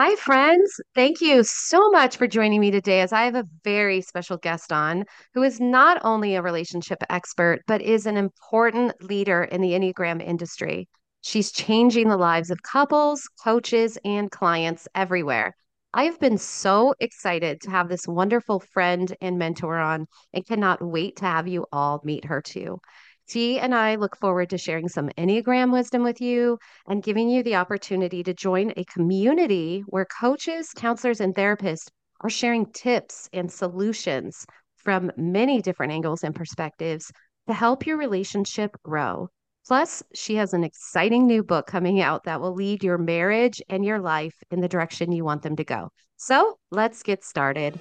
Hi, friends. Thank you so much for joining me today, as I have a very special guest on who is not only a relationship expert, but is an important leader in the Enneagram industry. She's changing the lives of couples, coaches, and clients everywhere. I have been so excited to have this wonderful friend and mentor on and cannot wait to have you all meet her too. She and I look forward to sharing some Enneagram wisdom with you and giving you the opportunity to join a community where coaches, counselors, and therapists are sharing tips and solutions from many different angles and perspectives to help your relationship grow. Plus, she has an exciting new book coming out that will lead your marriage and your life in the direction you want them to go. So let's get started.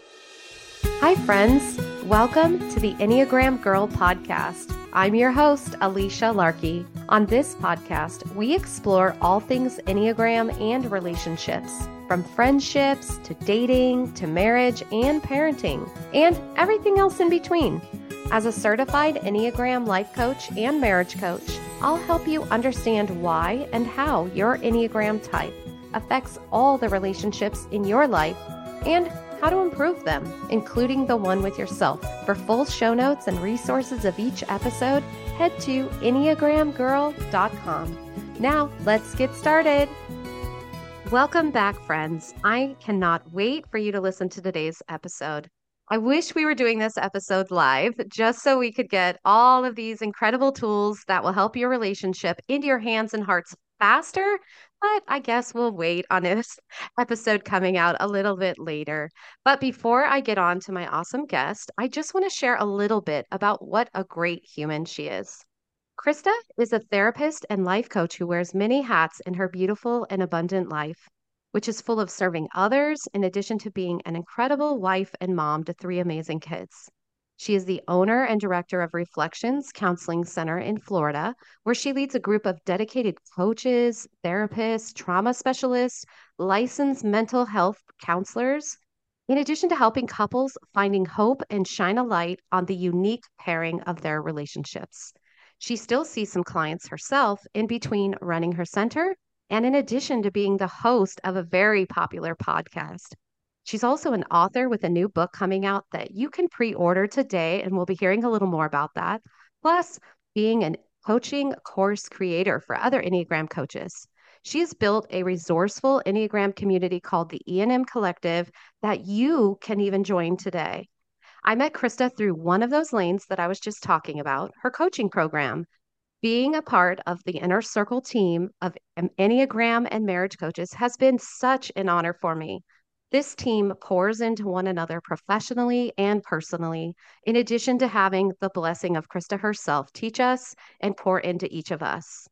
Hi, friends. Welcome to the Enneagram Girl Podcast. I'm your host, Alicia Larkey. On this podcast, we explore all things Enneagram and relationships, from friendships to dating to marriage and parenting, and everything else in between. As a certified Enneagram life coach and marriage coach, I'll help you understand why and how your Enneagram type affects all the relationships in your life and how to improve them, including the one with yourself. For full show notes and resources of each episode, head to EnneagramGirl.com. Now, let's get started. Welcome back, friends. I cannot wait for you to listen to today's episode. I wish we were doing this episode live just so we could get all of these incredible tools that will help your relationship into your hands and hearts faster, but I guess we'll wait on this episode coming out a little bit later. But before I get on to my awesome guest, I just want to share a little bit about what a great human she is. Christa is a therapist and life coach who wears many hats in her beautiful and abundant life, which is full of serving others, in addition to being an incredible wife and mom to three amazing kids. She is the owner and director of Reflections Counseling Center in Florida, where she leads a group of dedicated coaches, therapists, trauma specialists, licensed mental health counselors, in addition to helping couples finding hope and shine a light on the unique pairing of their relationships. She still sees some clients herself in between running her center, and in addition to being the host of a very popular podcast. She's also an author with a new book coming out that you can pre-order today, and we'll be hearing a little more about that, plus being a coaching course creator for other Enneagram coaches. She has built a resourceful Enneagram community called the E&M Collective that you can even join today. I met Christa through one of those lanes that I was just talking about, her coaching program. Being a part of the Inner Circle team of Enneagram and marriage coaches has been such an honor for me. This team pours into one another professionally and personally, in addition to having the blessing of Christa herself teach us and pour into each of us.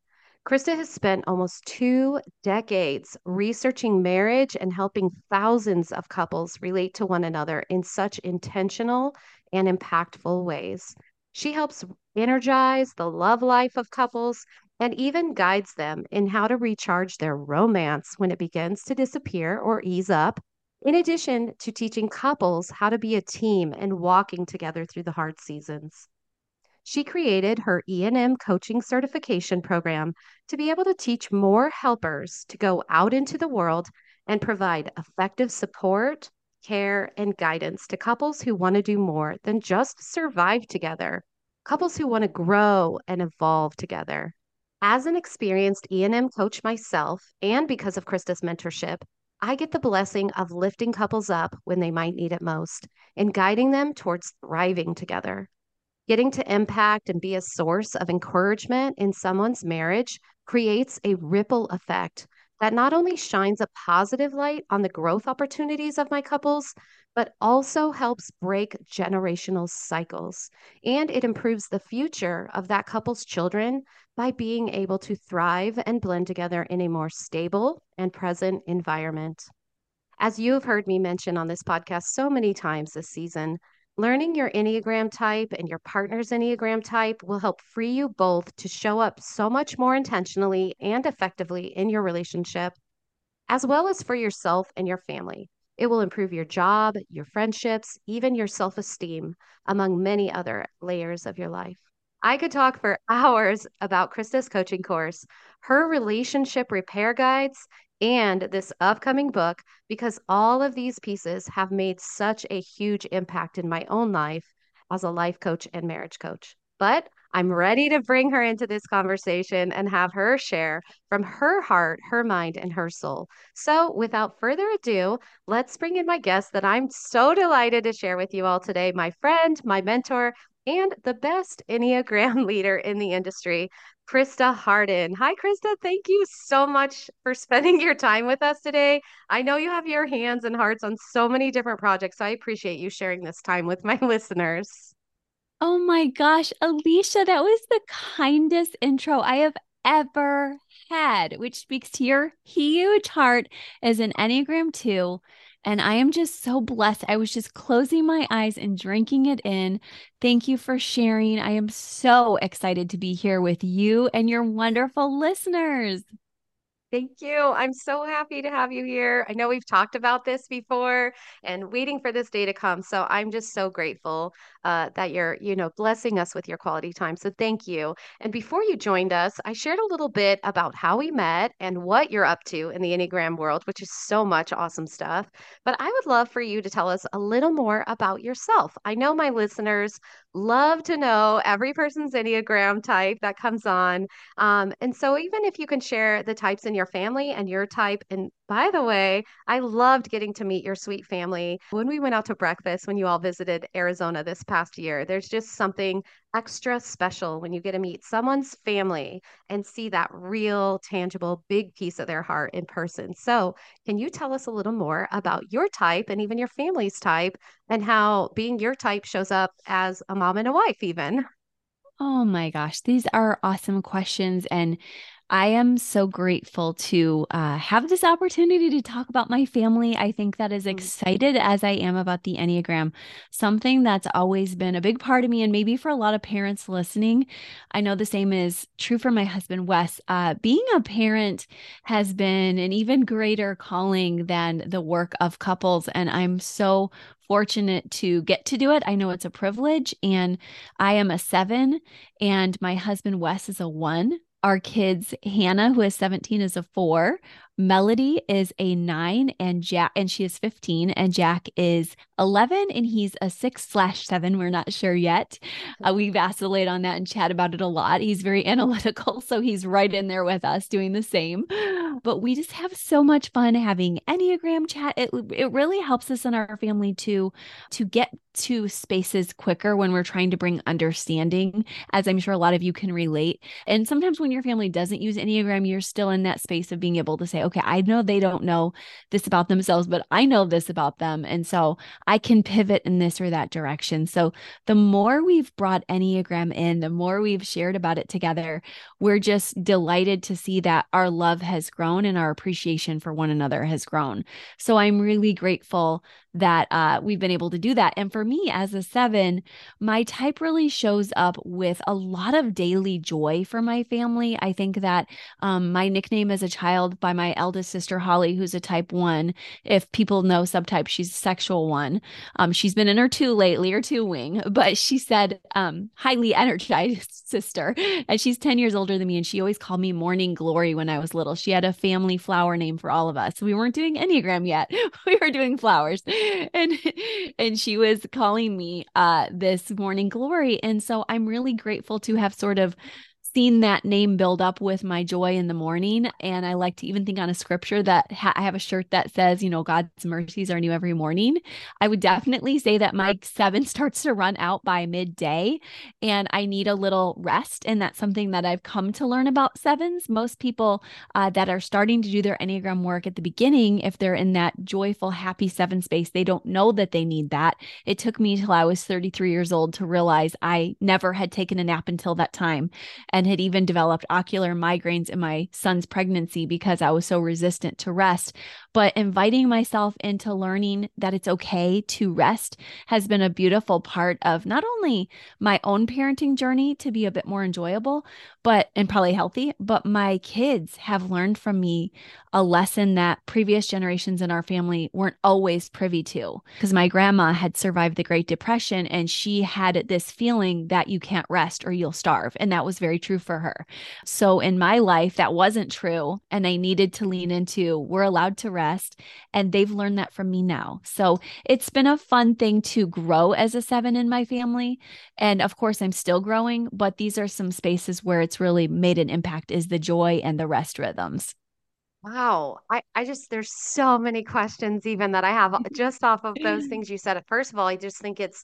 Christa has spent almost 2 decades researching marriage and helping thousands of couples relate to one another in such intentional and impactful ways. She helps energize the love life of couples and even guides them in how to recharge their romance when it begins to disappear or ease up, in addition to teaching couples how to be a team and walking together through the hard seasons. She created her E&M coaching certification program to be able to teach more helpers to go out into the world and provide effective support, care, and guidance to couples who want to do more than just survive together, couples who want to grow and evolve together. As an experienced E&M coach myself, and because of Christa's mentorship, I get the blessing of lifting couples up when they might need it most and guiding them towards thriving together. Getting to impact and be a source of encouragement in someone's marriage creates a ripple effect that not only shines a positive light on the growth opportunities of my couples, but also helps break generational cycles. And it improves the future of that couple's children by being able to thrive and blend together in a more stable and present environment. As you have heard me mention on this podcast so many times this season, learning your Enneagram type and your partner's Enneagram type will help free you both to show up so much more intentionally and effectively in your relationship, as well as for yourself and your family. It will improve your job, your friendships, even your self-esteem, among many other layers of your life. I could talk for hours about Christa's coaching course, her relationship repair guides, and this upcoming book, because all of these pieces have made such a huge impact in my own life as a life coach and marriage coach. But I'm ready to bring her into this conversation and have her share from her heart, her mind, and her soul. So without further ado, let's bring in my guest that I'm so delighted to share with you all today, my friend, my mentor, and the best Enneagram leader in the industry, Christa Hardin. Hi, Christa. Thank you so much for spending your time with us today. I know you have your hands and hearts on so many different projects, so I appreciate you sharing this time with my listeners. Oh my gosh, Alicia, that was the kindest intro I have ever had, which speaks to your huge heart as an Enneagram 2. And I am just so blessed. I was just closing my eyes and drinking it in. Thank you for sharing. I am so excited to be here with you and your wonderful listeners. Thank you. I'm so happy to have you here. I know we've talked about this before and waiting for this day to come. So I'm just so grateful that you're, blessing us with your quality time. So thank you. And before you joined us, I shared a little bit about how we met and what you're up to in the Enneagram world, which is so much awesome stuff. But I would love for you to tell us a little more about yourself. I know my listeners love to know every person's Enneagram type that comes on. And so even if you can share the types in your family and your type. And by the way, I loved getting to meet your sweet family when we went out to breakfast, when you all visited Arizona this past year. There's just something extra special when you get to meet someone's family and see that real, tangible, big piece of their heart in person. So can you tell us a little more about your type and even your family's type and how being your type shows up as a mom and a wife even? Oh my gosh, these are awesome questions. And I am so grateful to have this opportunity to talk about my family. I think that as excited as I am about the Enneagram, something that's always been a big part of me, and maybe for a lot of parents listening, I know the same is true for my husband, Wes. Being a parent has been an even greater calling than the work of couples, and I'm so fortunate to get to do it. I know it's a privilege, and I am a 7, and my husband, Wes, is a 1. Our kids, Hannah, who is 17, is a 4. Melody is a 9, and Jack, and she is 15, and Jack is 11, and he's a 6/7. We're not sure yet. We vacillate on that and chat about it a lot. He's very analytical, so he's right in there with us doing the same. But we just have so much fun having Enneagram chat. It really helps us in our family to get to spaces quicker when we're trying to bring understanding, as I'm sure a lot of you can relate. And sometimes when your family doesn't use Enneagram, you're still in that space of being able to say, okay, I know they don't know this about themselves, but I know this about them. And so I can pivot in this or that direction. So the more we've brought Enneagram in, the more we've shared about it together, we're just delighted to see that our love has grown and our appreciation for one another has grown. So I'm really grateful that we've been able to do that. And for me as a 7, my type really shows up with a lot of daily joy for my family. I think that my nickname as a child by my eldest sister, Holly, who's a type 1, if people know subtype, she's a sexual 1. She's been in her 2 lately, or 2 wing, but she said, highly energized sister, and she's 10 years older than me. And she always called me Morning Glory when I was little. She had a family flower name for all of us. We weren't doing Enneagram yet. We were doing flowers. And she was calling me this Morning Glory. And so I'm really grateful to have sort of seen that name build up with my joy in the morning. And I like to even think on a scripture that I have a shirt that says, God's mercies are new every morning. I would definitely say that my 7 starts to run out by midday and I need a little rest. And that's something that I've come to learn about 7s. Most people that are starting to do their Enneagram work at the beginning, if they're in that joyful, happy 7 space, they don't know that they need that. It took me till I was 33 years old to realize I never had taken a nap until that time. And had even developed ocular migraines in my son's pregnancy because I was so resistant to rest. but inviting myself into learning that it's okay to rest has been a beautiful part of not only my own parenting journey to be a bit more enjoyable, but, and probably healthy, but my kids have learned from me a lesson that previous generations in our family weren't always privy to, because my grandma had survived the Great Depression and she had this feeling that you can't rest or you'll starve. And that was very true for her. So in my life, that wasn't true. And I needed to lean into, we're allowed to rest. And they've learned that from me now. So it's been a fun thing to grow as a seven in my family. And of course, I'm still growing, but these are some spaces where it's really made an impact, is the joy and the rest rhythms. Wow. I just, there's so many questions even that I have just off of those things you said. First of all, I just think it's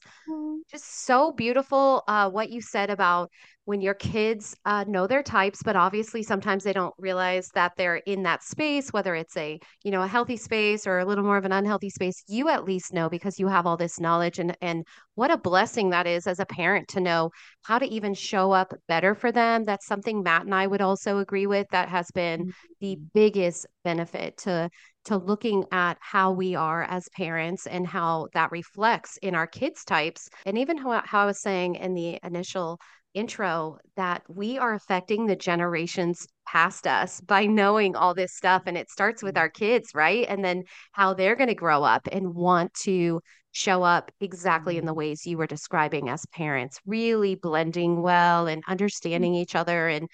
just so beautiful what you said about when your kids know their types, but obviously sometimes they don't realize that they're in that space, whether it's a, you know, a healthy space or a little more of an unhealthy space. You at least know because you have all this knowledge, and what a blessing that is as a parent to know how to even show up better for them. That's something Matt and I would also agree with. That has been the biggest benefit to looking at how we are as parents and how that reflects in our kids' types. And even how I was saying in the initial intro that we are affecting the generations past us by knowing all this stuff. And it starts with our kids, right? And then how they're going to grow up and want to show up exactly in the ways you were describing as parents, really blending well and understanding each other, and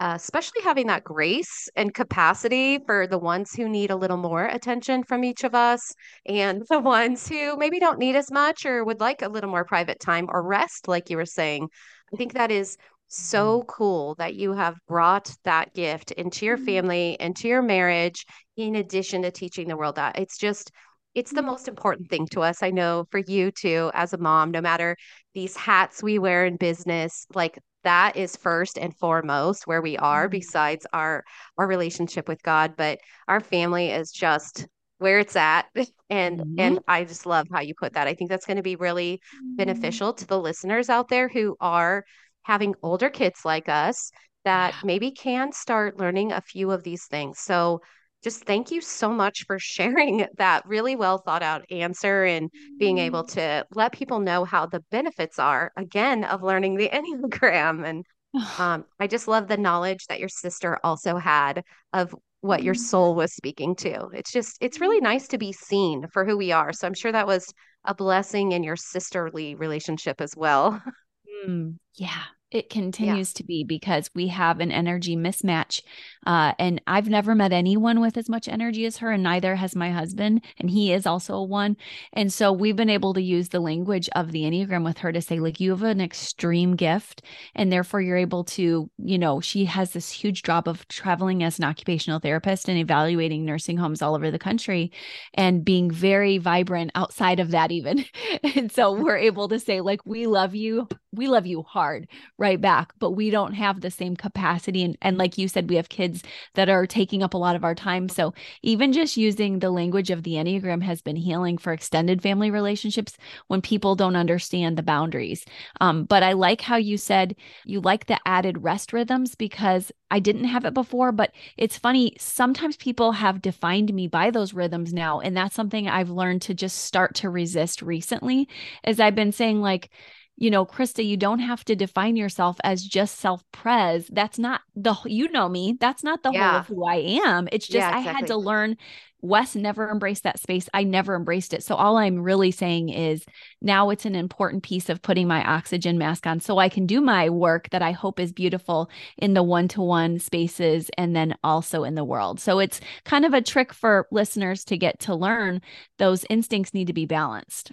especially having that grace and capacity for the ones who need a little more attention from each of us and the ones who maybe don't need as much or would like a little more private time or rest, like you were saying. I think that is so cool that you have brought that gift into your family, into your marriage, in addition to teaching the world that. It's just, it's the most important thing to us. I know for you too, as a mom, no matter these hats we wear in business, like that is first and foremost where we are, besides our relationship with God, but our family is just where it's at. And, and I just love how you put that. I think that's going to be really beneficial to the listeners out there who are having older kids like us that maybe can start learning a few of these things. So just thank you so much for sharing that really well thought out answer and being able to let people know how the benefits are, again, of learning the Enneagram. And I just love the knowledge that your sister also had of what your soul was speaking to. It's just, it's really nice to be seen for who we are. So I'm sure that was a blessing in your sisterly relationship as well. Yeah. It continues to be, because we have an energy mismatch. And I've never met anyone with as much energy as her, and neither has my husband. And he is also a one. And so we've been able to use the language of the Enneagram with her to say, like, you have an extreme gift, and therefore you're able to, you know, she has this huge job of traveling as an occupational therapist and evaluating nursing homes all over the country and being very vibrant outside of that even. And so we're able to say, like, we love you hard right back, but we don't have the same capacity. And like you said, we have kids that are taking up a lot of our time. So even just using the language of the Enneagram has been healing for extended family relationships when people don't understand the boundaries. But I like how you said you like the added rest rhythms, because I didn't have it before, but it's funny. Sometimes people have defined me by those rhythms now. And that's something I've learned to just start to resist recently, as I've been saying, like, you know, Christa, you don't have to define yourself as just self-pres. That's not the, you know me, that's not the whole of who I am. It's just, exactly. I had to learn, Wes never embraced that space. I never embraced it. So all I'm really saying is now it's an important piece of putting my oxygen mask on so I can do my work that I hope is beautiful in the one-to-one spaces and then also in the world. So it's kind of a trick for listeners to get to learn those instincts need to be balanced.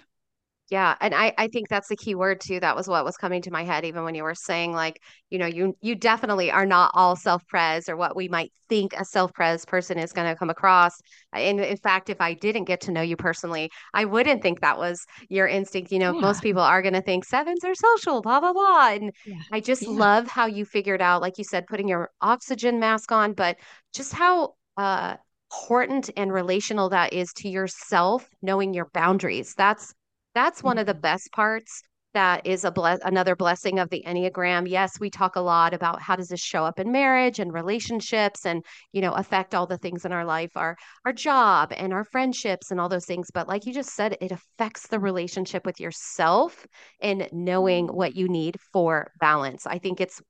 Yeah. And I think that's the key word too. That was what was coming to my head, even when you were saying, like, you know, you definitely are not all self-pres or what we might think a self-pres person is going to come across. And in fact, if I didn't get to know you personally, I wouldn't think that was your instinct. You know, most people are going to think sevens are social, blah, blah, blah. And I just love how you figured out, like you said, putting your oxygen mask on, but just how, important and relational that is to yourself, knowing your boundaries. That's one of the best parts that is another blessing of the Enneagram. Yes, we talk a lot about how does this show up in marriage and relationships and, you know, affect all the things in our life, our job and our friendships and all those things. But like you just said, it affects the relationship with yourself and knowing what you need for balance. I think it's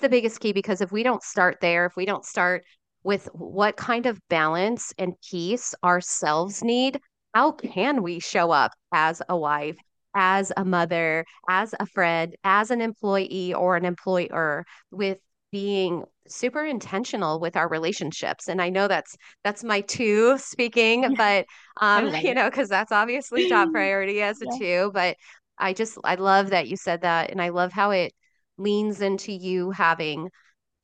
the biggest key, because if we don't start there, if we don't start with what kind of balance and peace ourselves need, how can we show up as a wife, as a mother, as a friend, as an employee or an employer, with being super intentional with our relationships? And I know that's my two speaking, but, you know, cause that's obviously top priority as a two, but I love that you said that. And I love how it leans into you having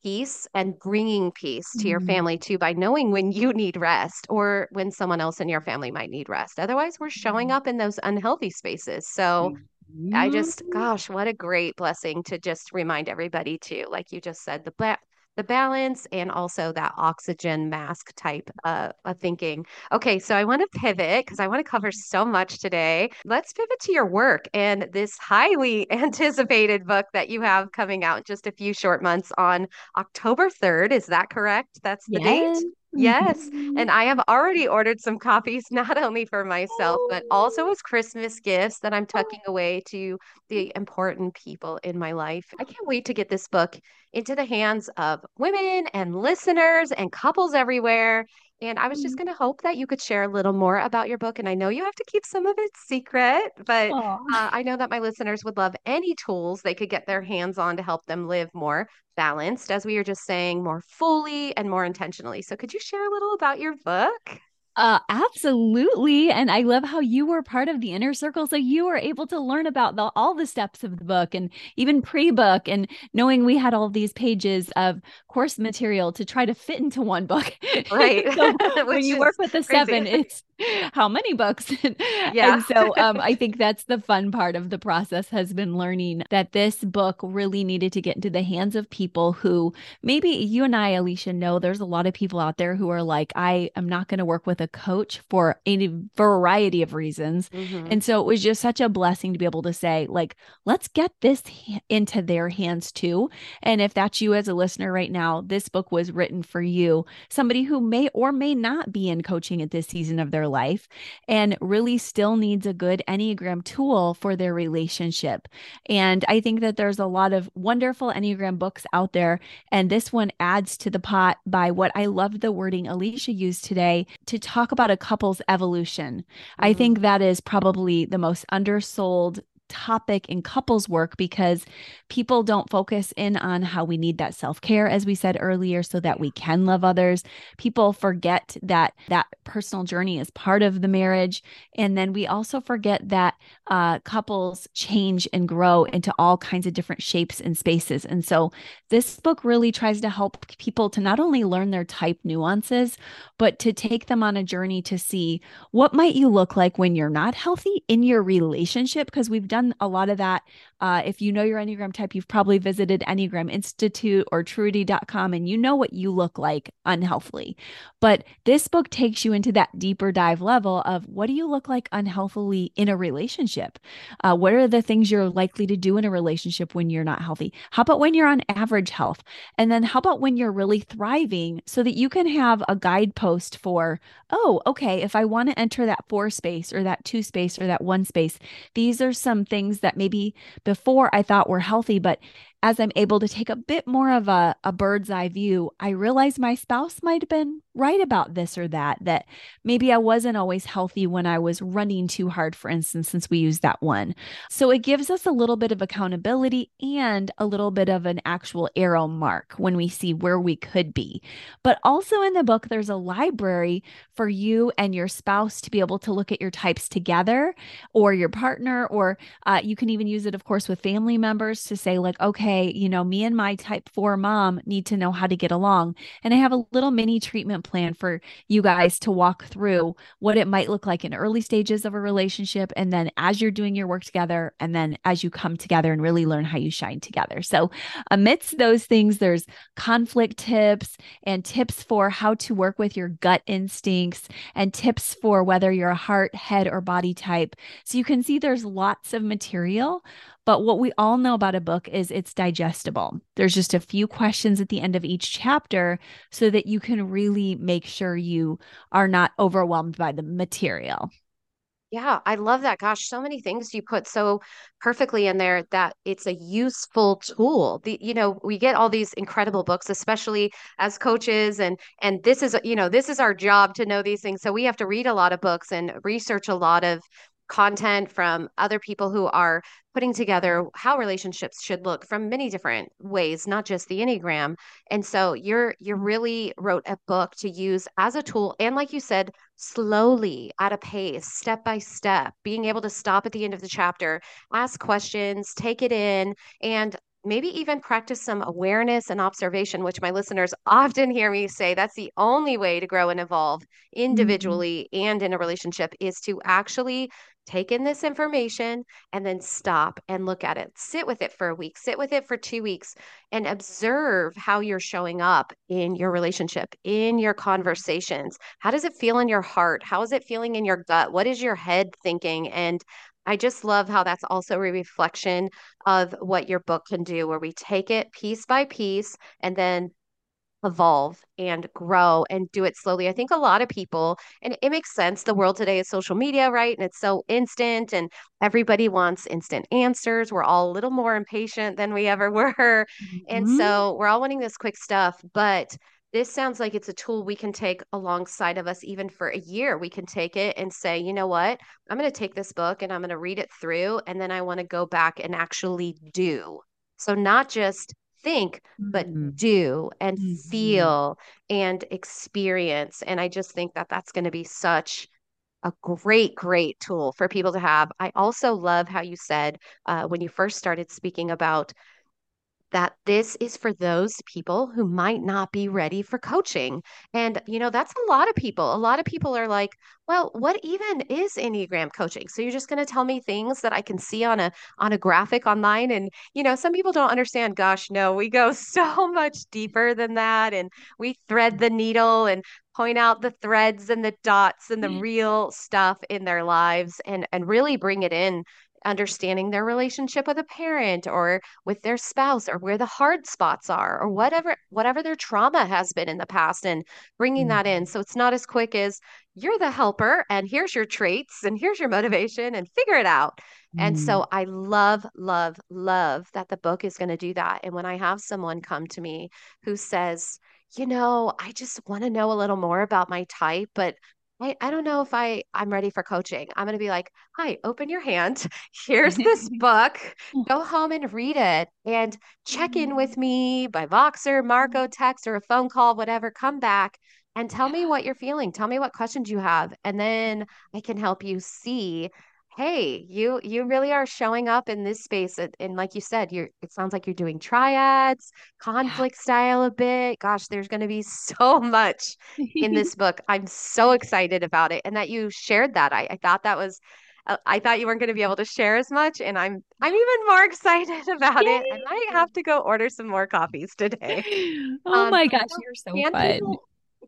peace and bringing peace to your family too, by knowing when you need rest or when someone else in your family might need rest. Otherwise we're showing up in those unhealthy spaces. So I just, gosh, what a great blessing to just remind everybody too, like you just said, the balance and also that oxygen mask type of thinking. Okay. So I want to pivot because I want to cover so much today. Let's pivot to your work and this highly anticipated book that you have coming out in just a few short months on October 3rd. Is that correct? That's the date? Yes. And I have already ordered some copies, not only for myself, but also as Christmas gifts that I'm tucking away to the important people in my life. I can't wait to get this book into the hands of women and listeners and couples everywhere. And I was just going to hope that you could share a little more about your book. And I know you have to keep some of it secret, but I know that my listeners would love any tools they could get their hands on to help them live more balanced, as we were just saying, more fully and more intentionally. So could you share a little about your book? Absolutely. And I love how you were part of the inner circle. So you were able to learn about all the steps of the book and even pre-book, and knowing we had all these pages of course material to try to fit into one book. Right. So when you work with the crazy 7, it's how many books? Yeah. And so I think that's the fun part of the process, has been learning that this book really needed to get into the hands of people who, maybe you and I, Alicia, know there's a lot of people out there who are like, I am not going to work with a coach for a variety of reasons. And so it was just such a blessing to be able to say, like, let's get this into their hands too. And if that's you as a listener right now, this book was written for you, somebody who may or may not be in coaching at this season of their life and really still needs a good Enneagram tool for their relationship. And I think that there's a lot of wonderful Enneagram books out there, and this one adds to the pot by what I love the wording Alicia used today to talk about a couple's evolution. I think that is probably the most undersold topic in couples work, because people don't focus in on how we need that self-care, as we said earlier, so that we can love others. People forget that that personal journey is part of the marriage. And then we also forget that couples change and grow into all kinds of different shapes and spaces. And so this book really tries to help people to not only learn their type nuances, but to take them on a journey to see what might you look like when you're not healthy in your relationship, because we've done a lot of that. If you know your Enneagram type, you've probably visited Enneagram Institute or Truity.com, and you know what you look like unhealthily. But this book takes you into that deeper dive level of what do you look like unhealthily in a relationship? What are the things you're likely to do in a relationship when you're not healthy? How about when you're on average health? And then how about when you're really thriving, so that you can have a guidepost for, oh, okay, if I want to enter that 4 space or that 2 space or that 1 space, these are some things that maybe before I thought were healthy, but as I'm able to take a bit more of a bird's eye view, I realize my spouse might have been right about this or that, that maybe I wasn't always healthy when I was running too hard, for instance, since we used that 1. So it gives us a little bit of accountability and a little bit of an actual arrow mark when we see where we could be. But also in the book, there's a library for you and your spouse to be able to look at your types together, or your partner, or you can even use it, of course, with family members to say, like, okay, okay, you know, me and my type 4 mom need to know how to get along. And I have a little mini treatment plan for you guys to walk through what it might look like in early stages of a relationship. And then as you're doing your work together, and then as you come together and really learn how you shine together. So amidst those things, there's conflict tips and tips for how to work with your gut instincts and tips for whether you're a heart, head, or body type. So you can see there's lots of material, but what we all know about a book is it's digestible. There's just a few questions at the end of each chapter so that you can really make sure you are not overwhelmed by the material. Yeah, I love that. Gosh, so many things you put so perfectly in there that it's a useful tool. You know, we get all these incredible books, especially as coaches, and this is, you know, this is our job to know these things. So we have to read a lot of books and research a lot of content from other people who are putting together how relationships should look from many different ways, not just the Enneagram. And so you really wrote a book to use as a tool. And like you said, slowly, at a pace, step by step, being able to stop at the end of the chapter, ask questions, take it in, and maybe even practice some awareness and observation, which my listeners often hear me say, that's the only way to grow and evolve individually and in a relationship, is to actually take in this information and then stop and look at it. Sit with it for a week, sit with it for 2 weeks, and observe how you're showing up in your relationship, in your conversations. How does it feel in your heart? How is it feeling in your gut? What is your head thinking? And I just love how that's also a reflection of what your book can do, where we take it piece by piece and then evolve and grow and do it slowly. I think a lot of people, and it makes sense, the world today is social media, right? And it's so instant and everybody wants instant answers. We're all a little more impatient than we ever were. Mm-hmm. And so we're all wanting this quick stuff, but this sounds like it's a tool we can take alongside of us even for a year. We can take it and say, you know what, I'm going to take this book and I'm going to read it through. And then I want to go back and actually do. So not just think, but do and feel and experience. And I just think that that's going to be such a great, great tool for people to have. I also love how you said when you first started speaking about that this is for those people who might not be ready for coaching. And, you know, that's a lot of people. A lot of people are like, well, what even is Enneagram coaching? So you're just going to tell me things that I can see on a graphic online. And, you know, some people don't understand, gosh, no, we go so much deeper than that. And we thread the needle and point out the threads and the dots and the real stuff in their lives and really bring it in, understanding their relationship with a parent or with their spouse, or where the hard spots are, or whatever their trauma has been in the past, and bringing that in. So it's not as quick as you're the helper and here's your traits and here's your motivation and figure it out. And so I love, love, love that the book is going to do that. And when I have someone come to me who says, you know, I just want to know a little more about my type, but I don't know if I'm ready for coaching. I'm going to be like, hi, open your hand. Here's this book. Go home and read it and check in with me by Voxer, Marco, text, or a phone call, whatever. Come back and tell me what you're feeling. Tell me what questions you have. And then I can help you see, hey, you really are showing up in this space. And like you said, it sounds like you're doing triads, conflict style a bit. Gosh, there's going to be so much in this book. I'm so excited about it. And that you shared that. I thought that was, I thought you weren't going to be able to share as much. And I'm even more excited about it. I might have to go order some more copies today. Oh my gosh, you're so fun.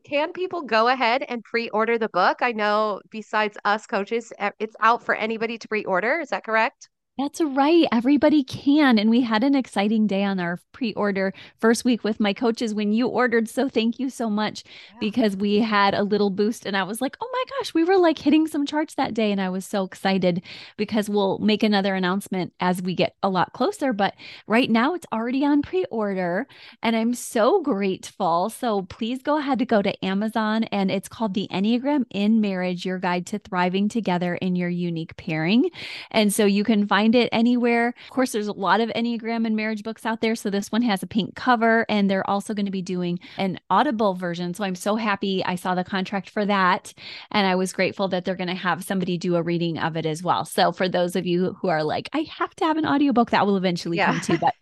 Can people go ahead and pre-order the book? I know besides us coaches, it's out for anybody to pre-order. Is that correct? That's right. Everybody can. And we had an exciting day on our pre-order first week with my coaches when you ordered. So thank you so much because we had a little boost and I was like, oh my gosh, we were like hitting some charts that day. And I was so excited because we'll make another announcement as we get a lot closer. But right now it's already on pre-order and I'm so grateful. So please go ahead to go to Amazon, and it's called The Enneagram in Marriage, Your Guide to Thriving Together in Your Unique Pairing. And so you can find it anywhere. Of course, there's a lot of Enneagram and marriage books out there. So this one has a pink cover, and they're also going to be doing an Audible version. So I'm so happy I saw the contract for that. And I was grateful that they're going to have somebody do a reading of it as well. So for those of you who are like, I have to have an audiobook, that will eventually come too. But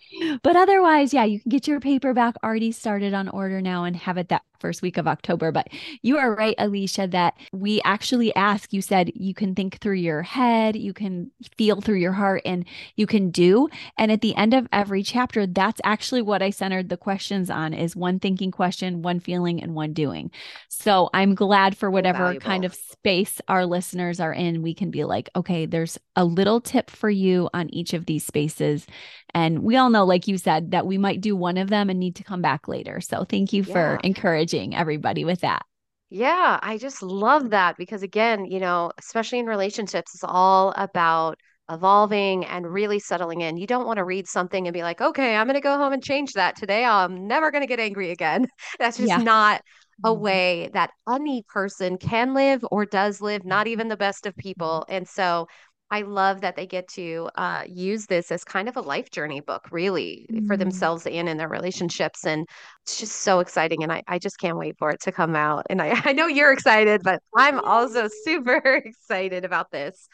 But otherwise, yeah, you can get your paperback already started on order now and have it that first week of October. But you are right, Alicia, that we actually ask, you said you can think through your head, you can feel through your heart, and you can do. And at the end of every chapter, that's actually what I centered the questions on, is one thinking question, one feeling, and one doing. So I'm glad for whatever kind of space our listeners are in, we can be like, okay, there's a little tip for you on each of these spaces. And we all know, like you said, that we might do one of them and need to come back later. So thank you for encouraging everybody with that. Yeah, I just love that, because again, you know, especially in relationships, it's all about evolving and really settling in. You don't want to read something and be like, okay, I'm going to go home and change that today. I'm never going to get angry again. That's just not a way that any person can live or does live, not even the best of people. And so I love that they get to use this as kind of a life journey book, really, for themselves and in their relationships. And it's just so exciting. And I just can't wait for it to come out. And I know you're excited, but I'm also super excited about this.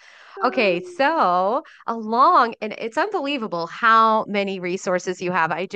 Okay, so and it's unbelievable how many resources you have. It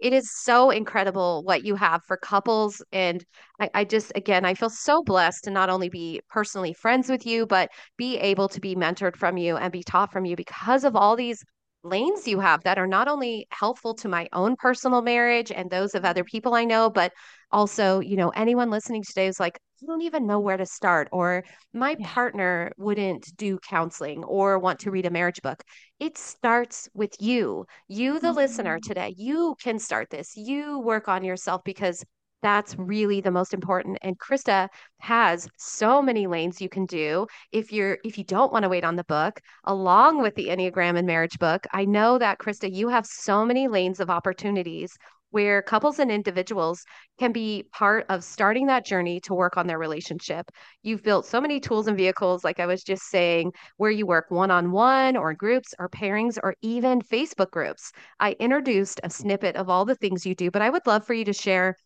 is so incredible what you have for couples. And I feel so blessed to not only be personally friends with you, but be able to be mentored from you and be taught from you, because of all these lanes you have that are not only helpful to my own personal marriage and those of other people I know, but also, you know, anyone listening today is like, I don't even know where to start, or my partner wouldn't do counseling or want to read a marriage book. It starts with you. You, the listener today, you can start this. You work on yourself, because that's really the most important. And Christa has so many lanes you can do. If you don't want to wait on the book, along with the Enneagram and Marriage book, I know that Christa, you have so many lanes of opportunities where couples and individuals can be part of starting that journey to work on their relationship. You've built so many tools and vehicles, like I was just saying, where you work one-on-one or groups or pairings or even Facebook groups. I introduced a snippet of all the things you do, but I would love for you to share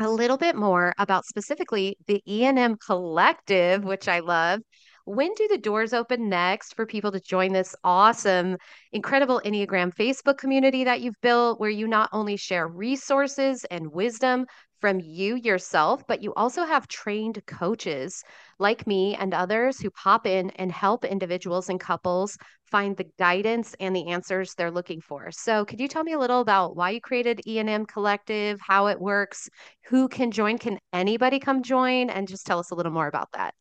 a little bit more about specifically the E&M Collective, which I love. When do the doors open next for people to join this awesome, incredible Enneagram Facebook community that you've built, where you not only share resources and wisdom from you yourself, but you also have trained coaches like me and others who pop in and help individuals and couples find the guidance and the answers they're looking for. So could you tell me a little about why you created E&M Collective, how it works, who can join, can anybody come join, and just tell us a little more about that?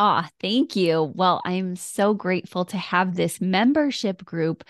Oh, thank you. Well, I'm so grateful to have this membership group,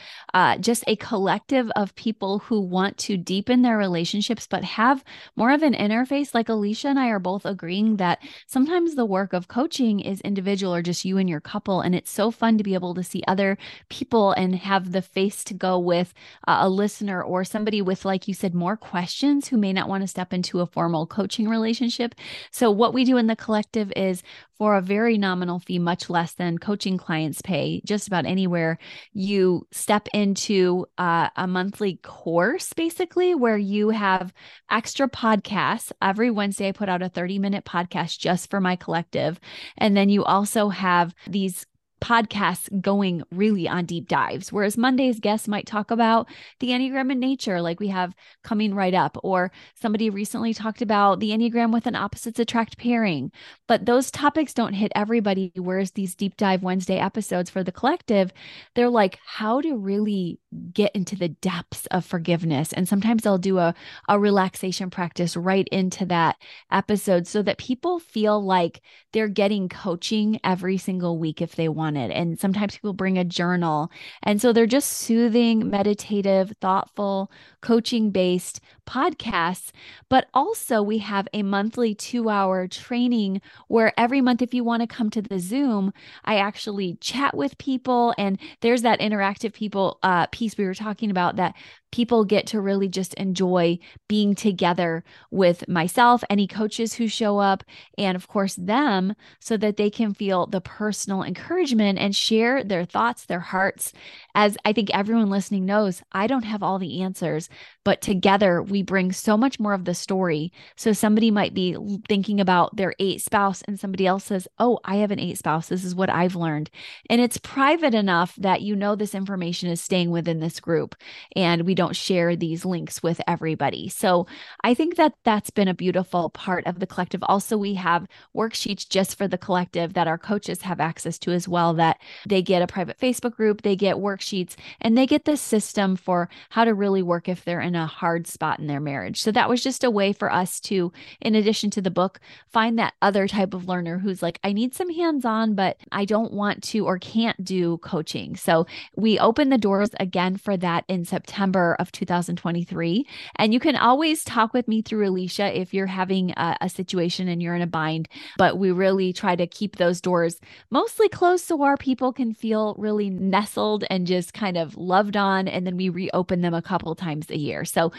just a collective of people who want to deepen their relationships, but have more of an interface. Like Alicia and I are both agreeing that sometimes the work of coaching is individual or just you and your couple. And it's so fun to be able to see other people and have the face to go with a listener or somebody with, like you said, more questions who may not want to step into a formal coaching relationship. So what we do in the collective is, for a very nominal fee, much less than coaching clients pay, just about anywhere, you step into a monthly course, basically, where you have extra podcasts. Every Wednesday, I put out a 30-minute podcast just for my collective. And then you also have these podcasts going really on deep dives, whereas Monday's guests might talk about the Enneagram in nature, like we have coming right up, or somebody recently talked about the Enneagram with an opposites attract pairing. But those topics don't hit everybody, whereas these deep dive Wednesday episodes for the collective, they're like how to really get into the depths of forgiveness. And sometimes they'll do a relaxation practice right into that episode so that people feel like they're getting coaching every single week if they want it. And sometimes people bring a journal. And so they're just soothing, meditative, thoughtful, coaching-based podcasts. But also we have a monthly 2-hour training where every month, if you want to come to the Zoom, I actually chat with people. And there's that interactive people piece we were talking about, that people get to really just enjoy being together with myself, any coaches who show up, and of course them, so that they can feel the personal encouragement and share their thoughts, their hearts. As I think everyone listening knows, I don't have all the answers, but together we we bring so much more of the story. So somebody might be thinking about their 8 spouse and somebody else says, oh, I have an 8 spouse. This is what I've learned. And it's private enough that, you know, this information is staying within this group and we don't share these links with everybody. So I think that that's been a beautiful part of the collective. Also, we have worksheets just for the collective that our coaches have access to as well, that they get a private Facebook group, they get worksheets, and they get this system for how to really work if they're in a hard spot in their marriage. So that was just a way for us to, in addition to the book, find that other type of learner who's like, I need some hands-on, but I don't want to or can't do coaching. So we opened the doors again for that in September of 2023. And you can always talk with me through Alicia if you're having a situation and you're in a bind, but we really try to keep those doors mostly closed so our people can feel really nestled and just kind of loved on. And then we reopen them a couple times a year. So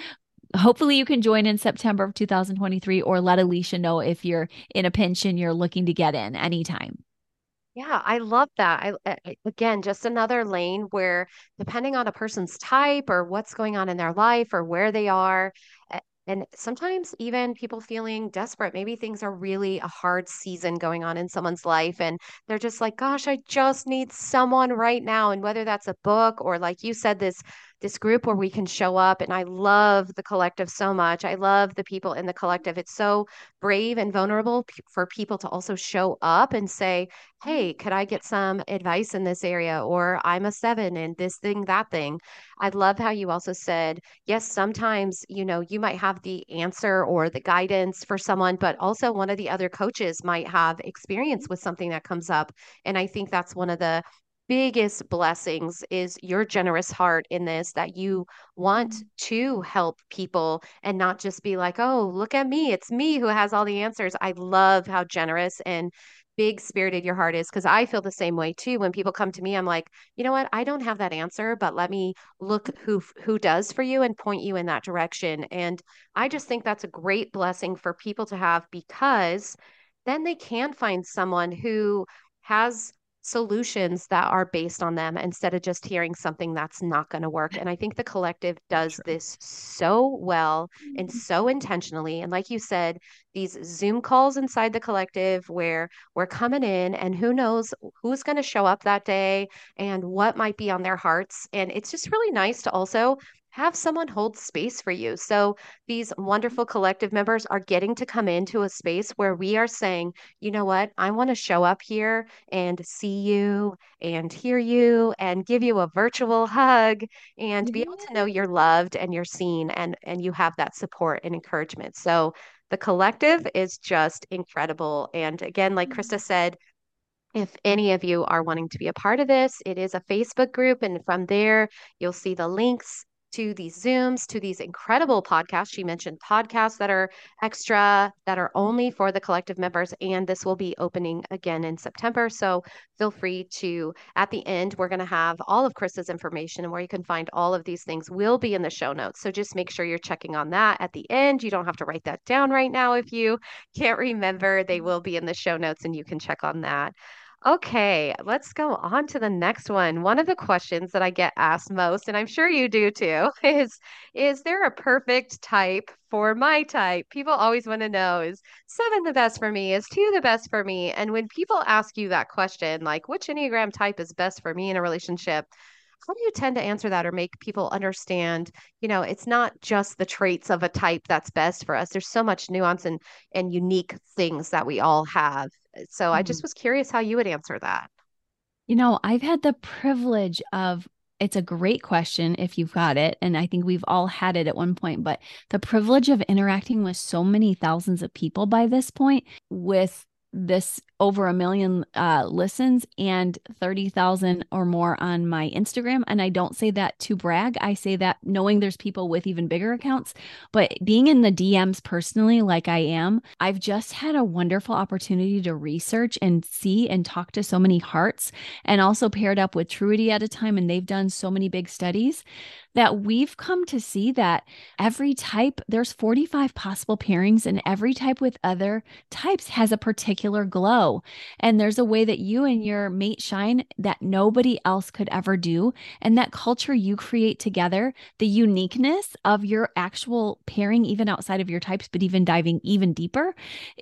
hopefully you can join in September of 2023, or let Alicia know if you're in a pinch and you're looking to get in anytime. Yeah, I love that. Again, just another lane where, depending on a person's type or what's going on in their life or where they are, and sometimes even people feeling desperate, maybe things are really a hard season going on in someone's life and they're just like, gosh, I just need someone right now. And whether that's a book or, like you said, this group where we can show up. And I love the collective so much. I love the people in the collective. It's so brave and vulnerable for people to also show up and say, hey, could I get some advice in this area? Or I'm a 7 and this thing, that thing. I love how you also said, yes, sometimes, you know, you might have the answer or the guidance for someone, but also one of the other coaches might have experience with something that comes up. And I think that's one of the biggest blessings, is your generous heart in this, that you want to help people and not just be like, oh, look at me, it's me who has all the answers. I love how generous and big spirited your heart is, because I feel the same way too. When people come to me, I'm like, you know what, I don't have that answer, but let me look who does for you and point you in that direction. And I just think that's a great blessing for people to have, because then they can find someone who has solutions that are based on them instead of just hearing something that's not going to work. And I think the collective does this so well and so intentionally. And like you said, these Zoom calls inside the collective where we're coming in and who knows who's going to show up that day and what might be on their hearts. And it's just really nice to also have someone hold space for you. So these wonderful collective members are getting to come into a space where we are saying, you know what, I want to show up here and see you and hear you and give you a virtual hug and be able to know you're loved and you're seen and you have that support and encouragement. So the collective is just incredible. And again, like Christa said, if any of you are wanting to be a part of this, it is a Facebook group. And from there, you'll see the links to these Zooms, to these incredible podcasts. She mentioned podcasts that are extra, that are only for the collective members. And this will be opening again in September. So feel free to, at the end, we're going to have all of Chris's information, and where you can find all of these things will be in the show notes. So just make sure you're checking on that at the end. You don't have to write that down right now. If you can't remember, they will be in the show notes and you can check on that. Okay, let's go on to the next one. One of the questions that I get asked most, and I'm sure you do too, is there a perfect type for my type? People always want to know, is 7 the best for me? Is 2 the best for me? And when people ask you that question, like, which Enneagram type is best for me in a relationship, how do you tend to answer that or make people understand, you know, it's not just the traits of a type that's best for us. There's so much nuance and unique things that we all have. So I just was curious how you would answer that. You know, I've had the privilege of, it's a great question if you've got it. And I think we've all had it at one point, but the privilege of interacting with so many thousands of people by this point, with this over 1 million listens and 30,000 or more on my Instagram. And I don't say that to brag. I say that knowing there's people with even bigger accounts, but being in the DMs personally, like I am, I've just had a wonderful opportunity to research and see and talk to so many hearts, and also paired up with Truity at a time. And they've done so many big studies that we've come to see that every type, there's 45 possible pairings, and every type with other types has a particular glow. glow. And there's a way that you and your mate shine that nobody else could ever do. And that culture you create together, the uniqueness of your actual pairing, even outside of your types, but even diving even deeper,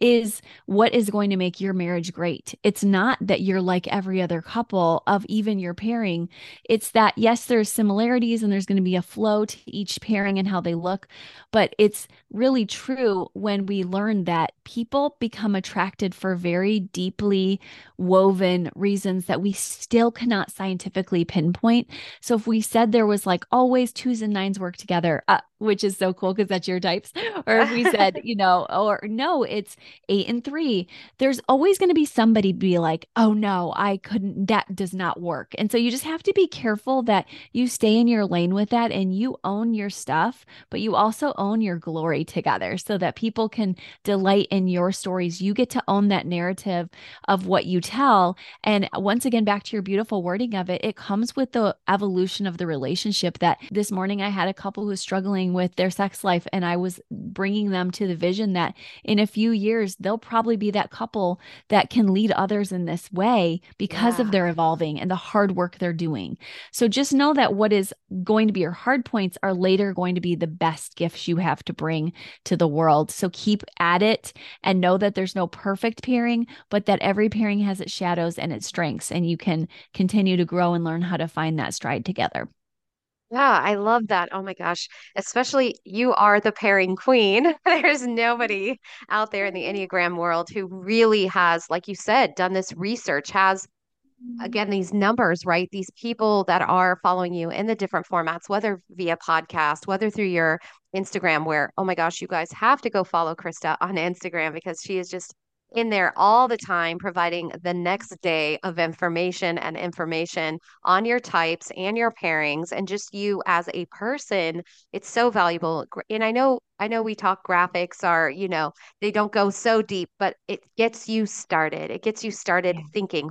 is what is going to make your marriage great. It's not that you're like every other couple of even your pairing. It's that, yes, there's similarities and there's going to be a flow to each pairing and how they look, but it's really true when we learn that people become attracted for very deeply woven reasons that we still cannot scientifically pinpoint. So if we said there was like always 2s and 9s work together, which is so cool because that's your types. Or if we said, it's 8 and 3, there's always going to be somebody be like, oh no, I couldn't, that does not work. And so you just have to be careful that you stay in your lane with that and you own your stuff, but you also own your glory together so that people can delight in your stories. You get to own that narrative of what you tell. And once again, back to your beautiful wording of it, it comes with the evolution of the relationship. That this morning I had a couple who was struggling with their sex life, and I was bringing them to the vision that in a few years, they'll probably be that couple that can lead others in this way because of their evolving and the hard work they're doing. So just know that what is going to be your hard points are later going to be the best gifts you have to bring to the world. So keep at it and know that there's no perfect pairing, but that every pairing has its shadows and its strengths, and you can continue to grow and learn how to find that stride together. Yeah, I love that. Oh my gosh. Especially you are the pairing queen. There's nobody out there in the Enneagram world who really has, like you said, done this research, has, again, these numbers, right? These people that are following you in the different formats, whether via podcast, whether through your Instagram, where, oh my gosh, you guys have to go follow Christa on Instagram because she is just in there all the time, providing the next day of information on your types and your pairings and just you as a person. It's so valuable. And I know we talk graphics are, they don't go so deep, but it gets you started. It gets you started thinking,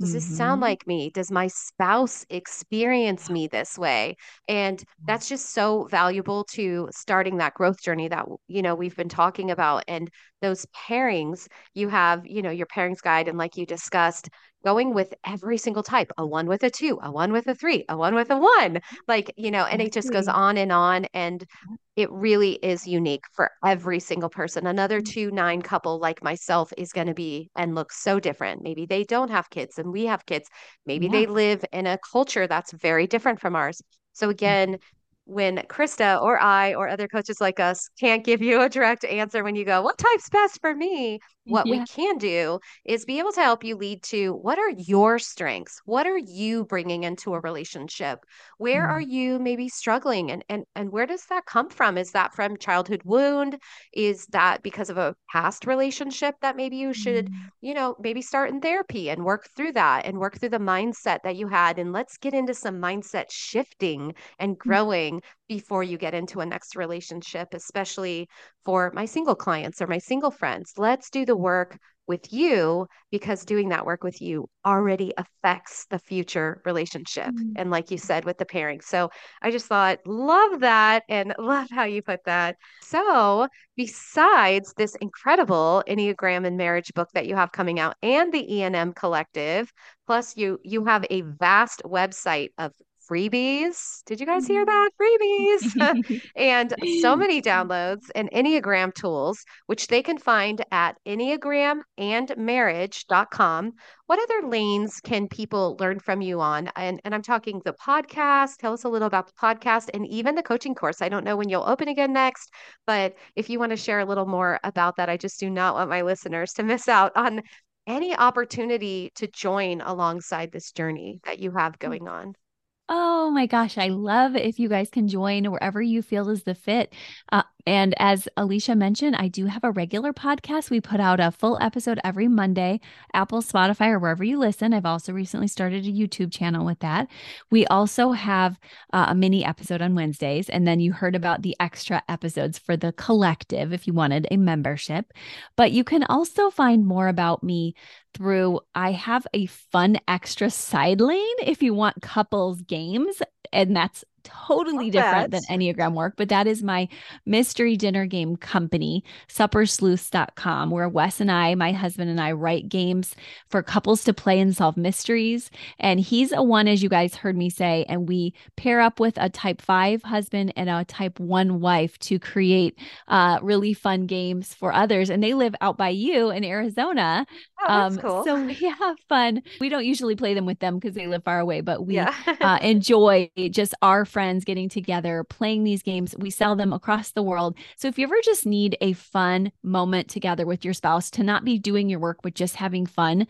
does this sound like me? Does my spouse experience me this way? And that's just so valuable to starting that growth journey that, we've been talking about. And those pairings, you have, your pairings guide. And like you discussed, going with every single type, a 1 with a 2, a 1 with a 3, a 1 with a 1, and it just goes on. And it really is unique for every single person. Another 2-9 couple like myself is going to be and look so different. Maybe they don't have kids and we have kids. Maybe they live in a culture that's very different from ours. So again, when Christa or I or other coaches like us can't give you a direct answer when you go, what type's best for me? What we can do is be able to help you lead to what are your strengths? What are you bringing into a relationship? Where are you maybe struggling? And where does that come from? Is that from childhood wound? Is that because of a past relationship that maybe you should, maybe start in therapy and work through that and work through the mindset that you had? And let's get into some mindset shifting and growing before you get into a next relationship, especially for my single clients or my single friends. Let's do the work with you, because doing that work with you already affects the future relationship. And like you said, with the pairing. So I just thought, love that and love how you put that. So besides this incredible Enneagram and Marriage book that you have coming out and the E&M Collective, plus you have a vast website of freebies. Did you guys hear that? Freebies. And so many downloads and Enneagram tools, which they can find at EnneagramandMarriage.com. What other lanes can people learn from you on? And I'm talking the podcast. Tell us a little about the podcast and even the coaching course. I don't know when you'll open again next, but if you want to share a little more about that, I just do not want my listeners to miss out on any opportunity to join alongside this journey that you have going on. Oh my gosh, I love if you guys can join wherever you feel is the fit. And as Alicia mentioned, I do have a regular podcast. We put out a full episode every Monday, Apple, Spotify, or wherever you listen. I've also recently started a YouTube channel with that. We also have a mini episode on Wednesdays. And then you heard about the extra episodes for the collective if you wanted a membership. But you can also find more about me through, I have a fun extra side lane if you want couples games, and that's totally different than Enneagram work, but that is my mystery dinner game company, Suppersleuths.com, where Wes and I, my husband and I, write games for couples to play and solve mysteries. And he's a one, as you guys heard me say, and we pair up with a type 5 husband and a type 1 wife to create really fun games for others. And they live out by you in Arizona. Oh, that's cool. So we have fun. We don't usually play them with them because they live far away, but we enjoy just our friends getting together, playing these games. We sell them across the world. So if you ever just need a fun moment together with your spouse to not be doing your work, but just having fun,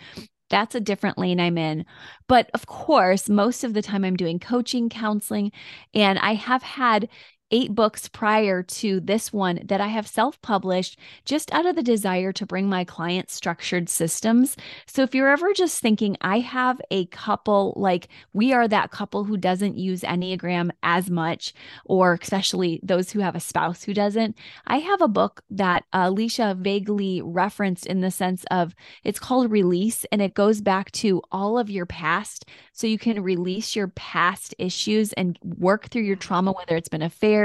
that's a different lane I'm in. But of course, most of the time I'm doing coaching, counseling, and I have had 8 books prior to this one that I have self-published just out of the desire to bring my clients structured systems. So if you're ever just thinking, I have a couple, like we are that couple who doesn't use Enneagram as much, or especially those who have a spouse who doesn't, I have a book that Alicia vaguely referenced in the sense of it's called Release, and it goes back to all of your past. So you can release your past issues and work through your trauma, whether it's been affair,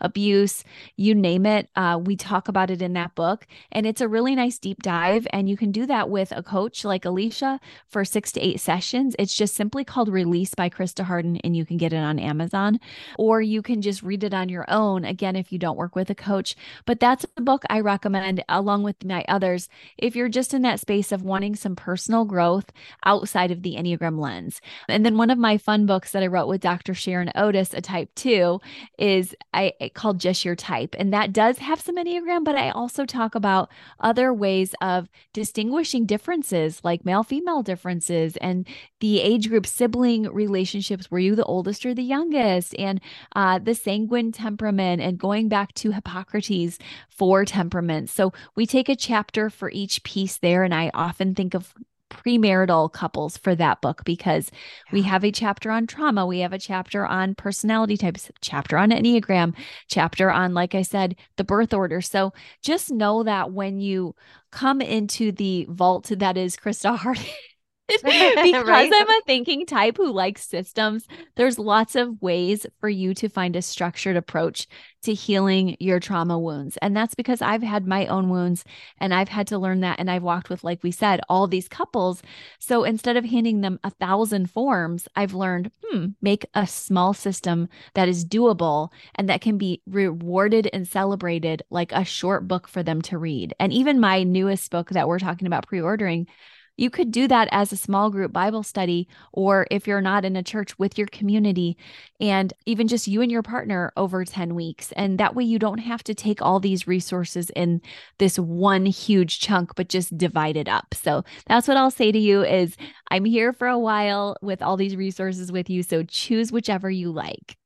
abuse, you name it. We talk about it in that book, and it's a really nice deep dive. And you can do that with a coach like Alicia for 6 to 8 sessions. It's just simply called Release by Christa Hardin, and you can get it on Amazon, or you can just read it on your own. Again, if you don't work with a coach, but that's the book I recommend along with my others. If you're just in that space of wanting some personal growth outside of the Enneagram lens. And then one of my fun books that I wrote with Dr. Sharon Otis, a type 2, is called Just Your Type. And that does have some Enneagram, but I also talk about other ways of distinguishing differences like male-female differences and the age group sibling relationships. Were you the oldest or the youngest? And the sanguine temperament, and going back to Hippocrates for temperaments. So we take a chapter for each piece there. And I often think of premarital couples for that book, because we have a chapter on trauma. We have a chapter on personality types, chapter on Enneagram, chapter on, like I said, the birth order. So just know that when you come into the vault that is Christa Hardin, because I'm a thinking type who likes systems, there's lots of ways for you to find a structured approach to healing your trauma wounds. And that's because I've had my own wounds, and I've had to learn that. And I've walked with, like we said, all these couples. So instead of handing them 1,000 forms, I've learned, make a small system that is doable and that can be rewarded and celebrated, like a short book for them to read. And even my newest book that we're talking about pre-ordering, you could do that as a small group Bible study, or if you're not in a church, with your community, and even just you and your partner over 10 weeks. And that way you don't have to take all these resources in this one huge chunk, but just divide it up. So that's what I'll say to you is I'm here for a while with all these resources with you. So choose whichever you like.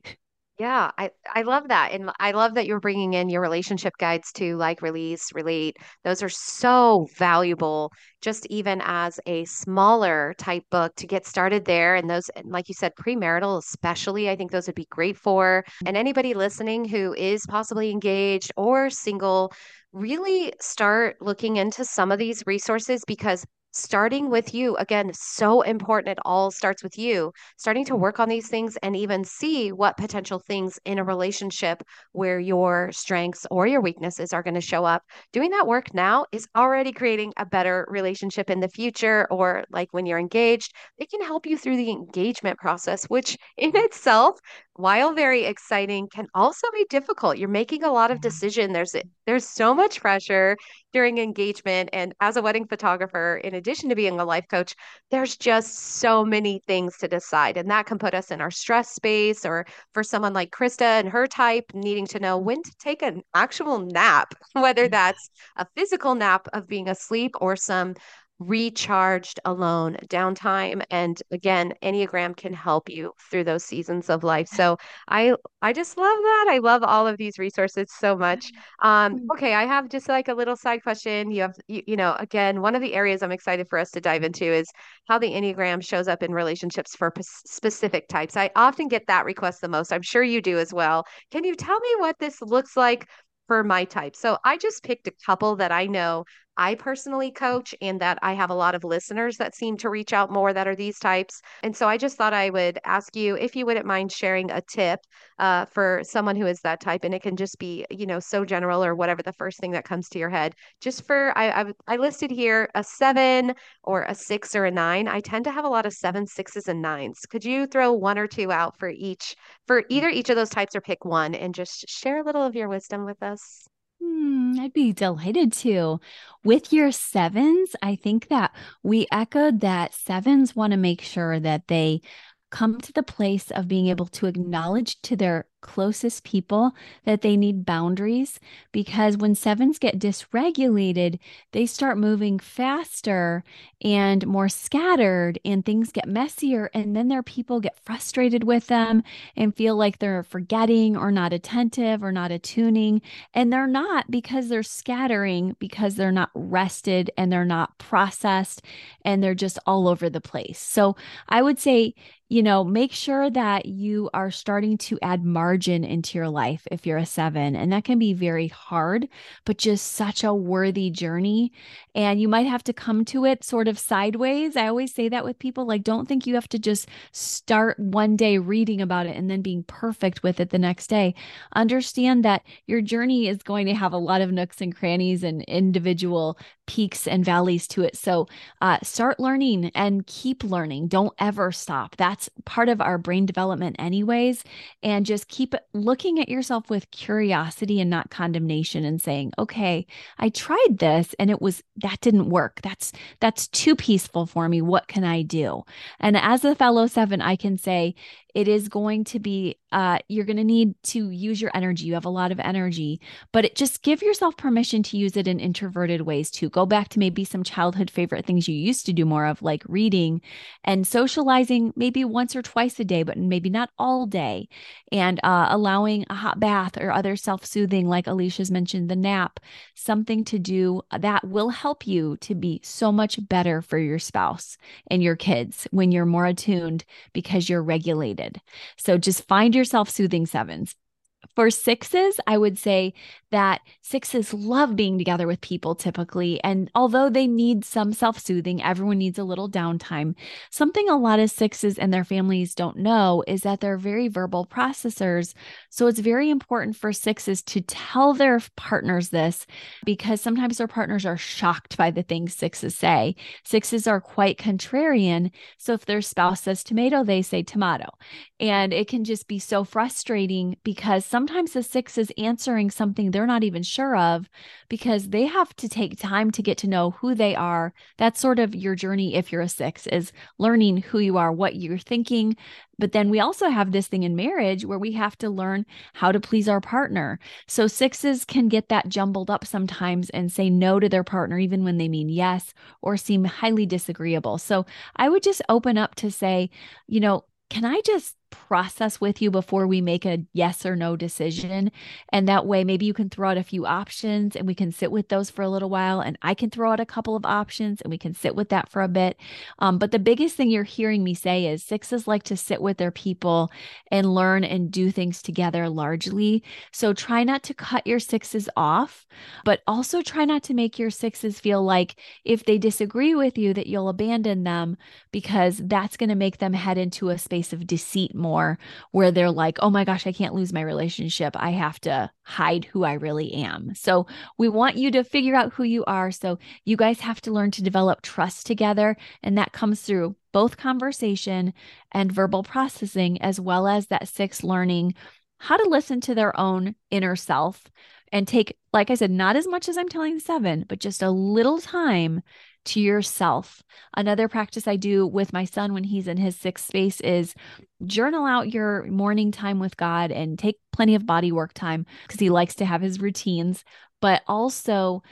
Yeah, I love that. And I love that you're bringing in your relationship guides to like Release, Relate. Those are so valuable, just even as a smaller type book to get started there. And those, like you said, premarital especially, I think those would be great for. And anybody listening who is possibly engaged or single, really start looking into some of these resources, because starting with you, again, so important. It all starts with you starting to work on these things and even see what potential things in a relationship where your strengths or your weaknesses are going to show up. Doing that work now is already creating a better relationship in the future, or like when you're engaged, it can help you through the engagement process, which in itself, while very exciting, can also be difficult. You're making a lot of decision. There's so much pressure during engagement. And as a wedding photographer, in addition to being a life coach, there's just so many things to decide. And that can put us in our stress space, or for someone like Christa and her type, needing to know when to take an actual nap, whether that's a physical nap of being asleep or some recharged alone downtime. And again, Enneagram can help you through those seasons of life. So I just love that. I love all of these resources so much. Okay. I have just like a little side question. You know, again, one of the areas I'm excited for us to dive into is how the Enneagram shows up in relationships for specific types. I often get that request the most. I'm sure you do as well. Can you tell me what this looks like for my type? So I just picked a couple that I know I personally coach and that I have a lot of listeners that seem to reach out more that are these types. And so I just thought I would ask you if you wouldn't mind sharing a tip for someone who is that type. And it can just be, you know, so general or whatever the first thing that comes to your head. Just for, I listed here a 7 or a 6 or a 9. I tend to have a lot of 7, 6s, and 9s. Could you throw one or two out for each, for either each of those types, or pick one and just share a little of your wisdom with us? I'd be delighted to. With your 7s, I think that we echoed that 7s want to make sure that they come to the place of being able to acknowledge to their closest people that they need boundaries, because when 7s get dysregulated, they start moving faster and more scattered, and things get messier, and then their people get frustrated with them and feel like they're forgetting or not attentive or not attuning, and they're not, because they're scattering, because they're not rested and they're not processed and they're just all over the place. So I would say, you know, make sure that you are starting to add margin into your life if you're a 7. And that can be very hard, but just such a worthy journey. And you might have to come to it sort of sideways. I always say that with people, like, don't think you have to just start one day reading about it and then being perfect with it the next day. Understand that your journey is going to have a lot of nooks and crannies and individual peaks and valleys to it. So start learning and keep learning. Don't ever stop. That's part of our brain development anyways. And just keep looking at yourself with curiosity and not condemnation, and saying, okay, I tried this and that didn't work. That's too peaceful for me. What can I do? And as a fellow 7, I can say, it is going to be, you're going to need to use your energy. You have a lot of energy, but just give yourself permission to use it in introverted ways too. Go back to maybe some childhood favorite things you used to do more of, like reading and socializing, maybe once or twice a day, but maybe not all day. And allowing a hot bath or other self-soothing, like Alicia's mentioned, the nap, something to do that will help you to be so much better for your spouse and your kids when you're more attuned, because you're regulated. So just find yourself soothing 7s. For 6s, I would say that 6s love being together with people typically. And although they need some self-soothing, everyone needs a little downtime. Something a lot of 6s and their families don't know is that they're very verbal processors. So it's very important for 6s to tell their partners this, because sometimes their partners are shocked by the things 6s say. 6s are quite contrarian. So if their spouse says tomato, they say tomato. And it can just be so frustrating, because sometimes the 6 is answering something they're not even sure of, because they have to take time to get to know who they are. That's sort of your journey if you're a 6, is learning who you are, what you're thinking. But then we also have this thing in marriage where we have to learn how to please our partner. So 6s can get that jumbled up sometimes and say no to their partner, even when they mean yes, or seem highly disagreeable. So I would just open up to say, you know, can I just process with you before we make a yes or no decision? And that way, maybe you can throw out a few options and we can sit with those for a little while, and I can throw out a couple of options and we can sit with that for a bit. But the biggest thing you're hearing me say is 6s like to sit with their people and learn and do things together largely. So try not to cut your 6s off, but also try not to make your 6s feel like if they disagree with you that you'll abandon them, because that's going to make them head into a space of deceit more, where they're like, oh my gosh, I can't lose my relationship. I have to hide who I really am. So we want you to figure out who you are. So you guys have to learn to develop trust together. And that comes through both conversation and verbal processing, as well as that 6 learning how to listen to their own inner self and take, like I said, not as much as I'm telling the 7, but just a little time to yourself. Another practice I do with my son when he's in his 6th space is journal out your morning time with God, and take plenty of body work time, because he likes to have his routines, but also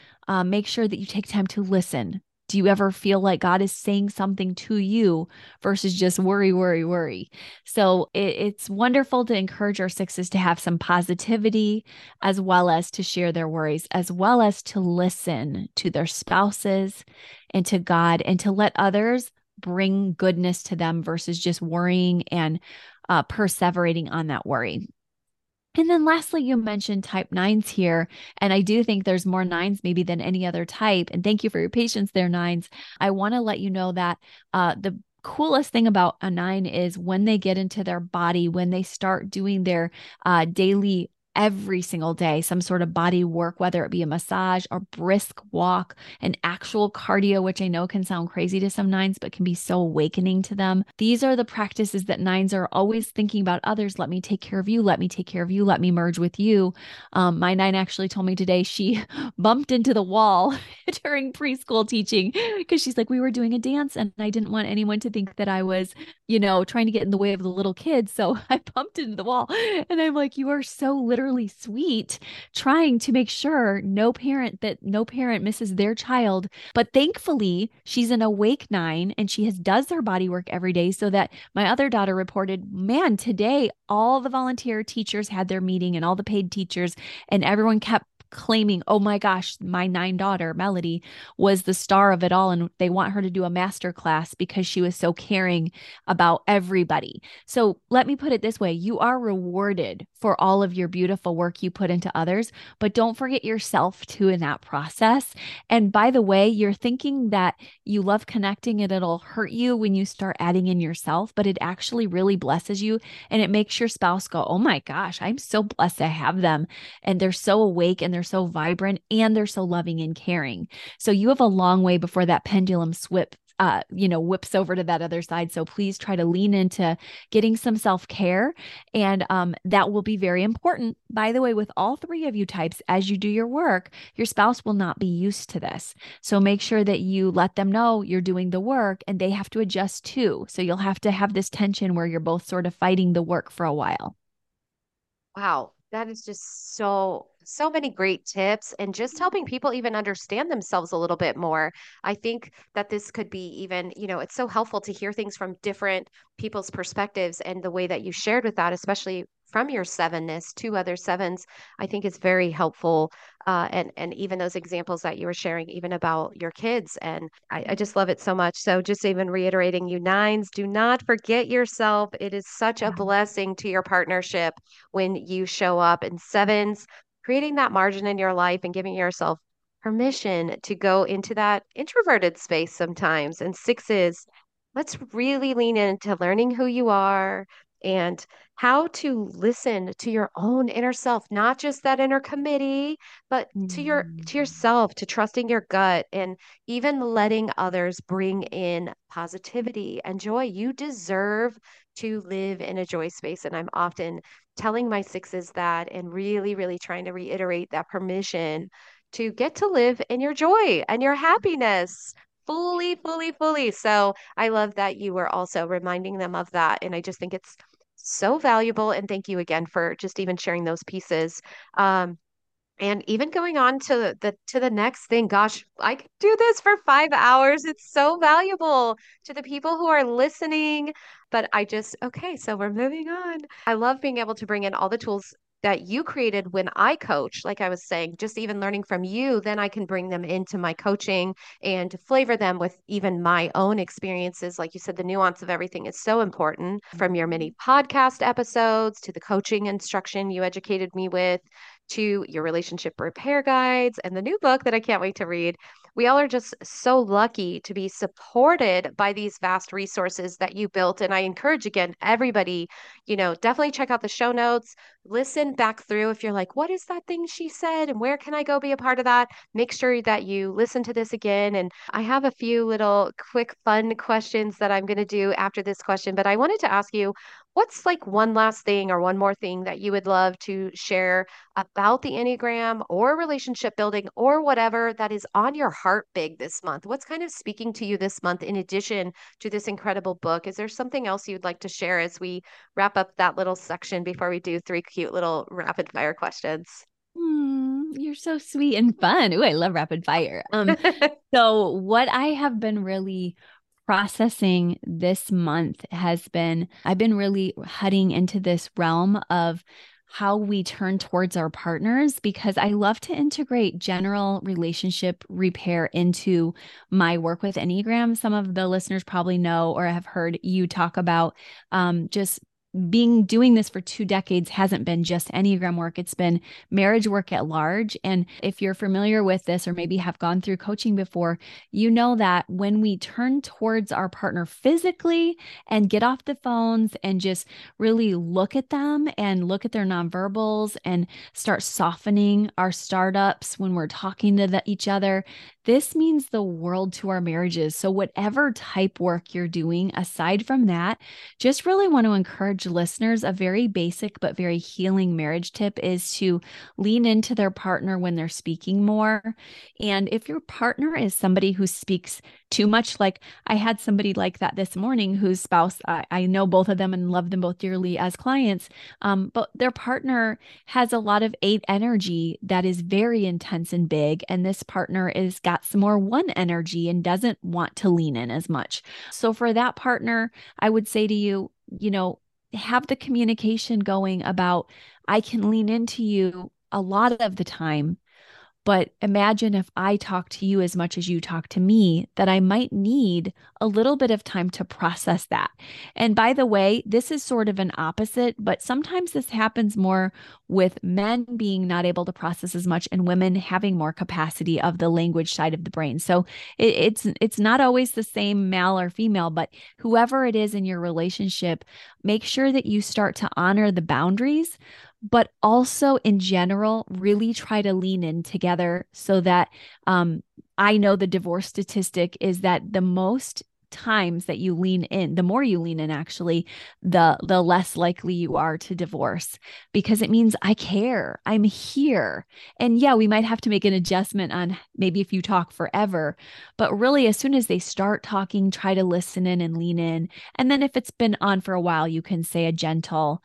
make sure that you take time to listen. Do you ever feel like God is saying something to you versus just worry, worry, worry? So it's wonderful to encourage our 6s to have some positivity, as well as to share their worries, as well as to listen to their spouses and to God, and to let others bring goodness to them versus just worrying and perseverating on that worry. And then lastly, you mentioned type nines here, and I do think there's more nines maybe than any other type. And thank you for your patience there, nines. I want to let you know that the coolest thing about a nine is when they get into their body, when they start doing their daily every single day, some sort of body work, whether it be a massage, a brisk walk, an actual cardio, which I know can sound crazy to some nines, but can be so awakening to them. These are the practices that nines are always thinking about others. Let me take care of you. Let me take care of you. Let me merge with you. My nine actually told me today she bumped into the wall during preschool teaching because she's like, we were doing a dance and I didn't want anyone to think that I was, you know, trying to get in the way of the little kids. So I bumped into the wall and I'm like, you are so literally sweet, trying to make sure no parent misses their child. But thankfully, she's an awake nine and she does her body work every day, so that my other daughter reported, man, today all the volunteer teachers had their meeting and all the paid teachers, and everyone kept claiming, oh my gosh, my nine daughter, Melody, was the star of it all. And they want her to do a master class because she was so caring about everybody. So let me put it this way. You are rewarded for all of your beautiful work you put into others, but don't forget yourself too in that process. And by the way, you're thinking that you love connecting and it'll hurt you when you start adding in yourself, but it actually really blesses you. And it makes your spouse go, oh my gosh, I'm so blessed to have them. And they're so awake and they're so vibrant and they're so loving and caring. So you have a long way before that pendulum whips over to that other side. So please try to lean into getting some self-care. And that will be very important. By the way, with all three of you types, as you do your work, your spouse will not be used to this. So make sure that you let them know you're doing the work and they have to adjust too. So you'll have to have this tension where you're both sort of fighting the work for a while. Wow. That is just so many great tips and just helping people even understand themselves a little bit more. I think that this could be even, you know, it's so helpful to hear things from different people's perspectives, and the way that you shared with that, especially from your sevenness to other sevens, I think is very helpful. And even those examples that you were sharing, even about your kids. And I just love it so much. So just even reiterating, you nines, do not forget yourself. It is such a blessing to your partnership when you show up. And sevens, creating that margin in your life and giving yourself permission to go into that introverted space sometimes. And sixes, let's really lean into learning who you are and how to listen to your own inner self, not just that inner committee, but to yourself, to trusting your gut and even letting others bring in positivity and joy. You deserve to live in a joy space. And I'm often telling my sixes that and really, really trying to reiterate that permission to get to live in your joy and your happiness. Fully. So I love that you were also reminding them of that. And I just think it's so valuable. And thank you again for just even sharing those pieces. And even going on to the next thing, gosh, I could do this for 5 hours. It's so valuable to the people who are listening, but so we're moving on. I love being able to bring in all the tools that you created when I coach, like I was saying, just even learning from you, then I can bring them into my coaching and flavor them with even my own experiences. Like you said, the nuance of everything is so important, from your many podcast episodes to the coaching instruction you educated me with, to your relationship repair guides and the new book that I can't wait to read. We all are just so lucky to be supported by these vast resources that you built. And I encourage, again, everybody, you know, definitely check out the show notes, listen back through. If you're like, what is that thing she said? And where can I go be a part of that? Make sure that you listen to this again. And I have a few little quick fun questions that I'm going to do after this question, but I wanted to ask you, what's like one last thing or one more thing that you would love to share about the Enneagram or relationship building or whatever that is on your heart big this month? What's kind of speaking to you this month in addition to this incredible book? Is there something else you'd like to share as we wrap up that little section before we do three cute little rapid fire questions? You're so sweet and fun. Ooh, I love rapid fire. So what I have been really processing this month has been, I've been really heading into this realm of how we turn towards our partners, because I love to integrate general relationship repair into my work with Enneagram. Some of the listeners probably know or have heard you talk about just being doing this for 2 decades hasn't been just Enneagram work. It's been marriage work at large. And if you're familiar with this, or maybe have gone through coaching before, you know that when we turn towards our partner physically and get off the phones and just really look at them and look at their nonverbals and start softening our startups when we're talking to each other, this means the world to our marriages. So whatever type work you're doing, aside from that, just really want to encourage listeners, a very basic but very healing marriage tip is to lean into their partner when they're speaking more. And if your partner is somebody who speaks too much, like I had somebody like that this morning whose spouse, I know both of them and love them both dearly as clients, but their partner has a lot of 8 energy that is very intense and big. And this partner is got some more 1 energy and doesn't want to lean in as much. So for that partner, I would say to you, you know, have the communication going about, I can lean into you a lot of the time, but imagine if I talk to you as much as you talk to me, that I might need a little bit of time to process that. And by the way, this is sort of an opposite, but sometimes this happens more with men being not able to process as much and women having more capacity of the language side of the brain. So it's not always the same male or female, but whoever it is in your relationship, make sure that you start to honor the boundaries, but also in general, really try to lean in together so that I know the divorce statistic is that the most times that you lean in, the more you lean in, actually, the less likely you are to divorce, because it means I care, I'm here. And yeah, we might have to make an adjustment on maybe if you talk forever, but really as soon as they start talking, try to listen in and lean in. And then if it's been on for a while, you can say a gentle,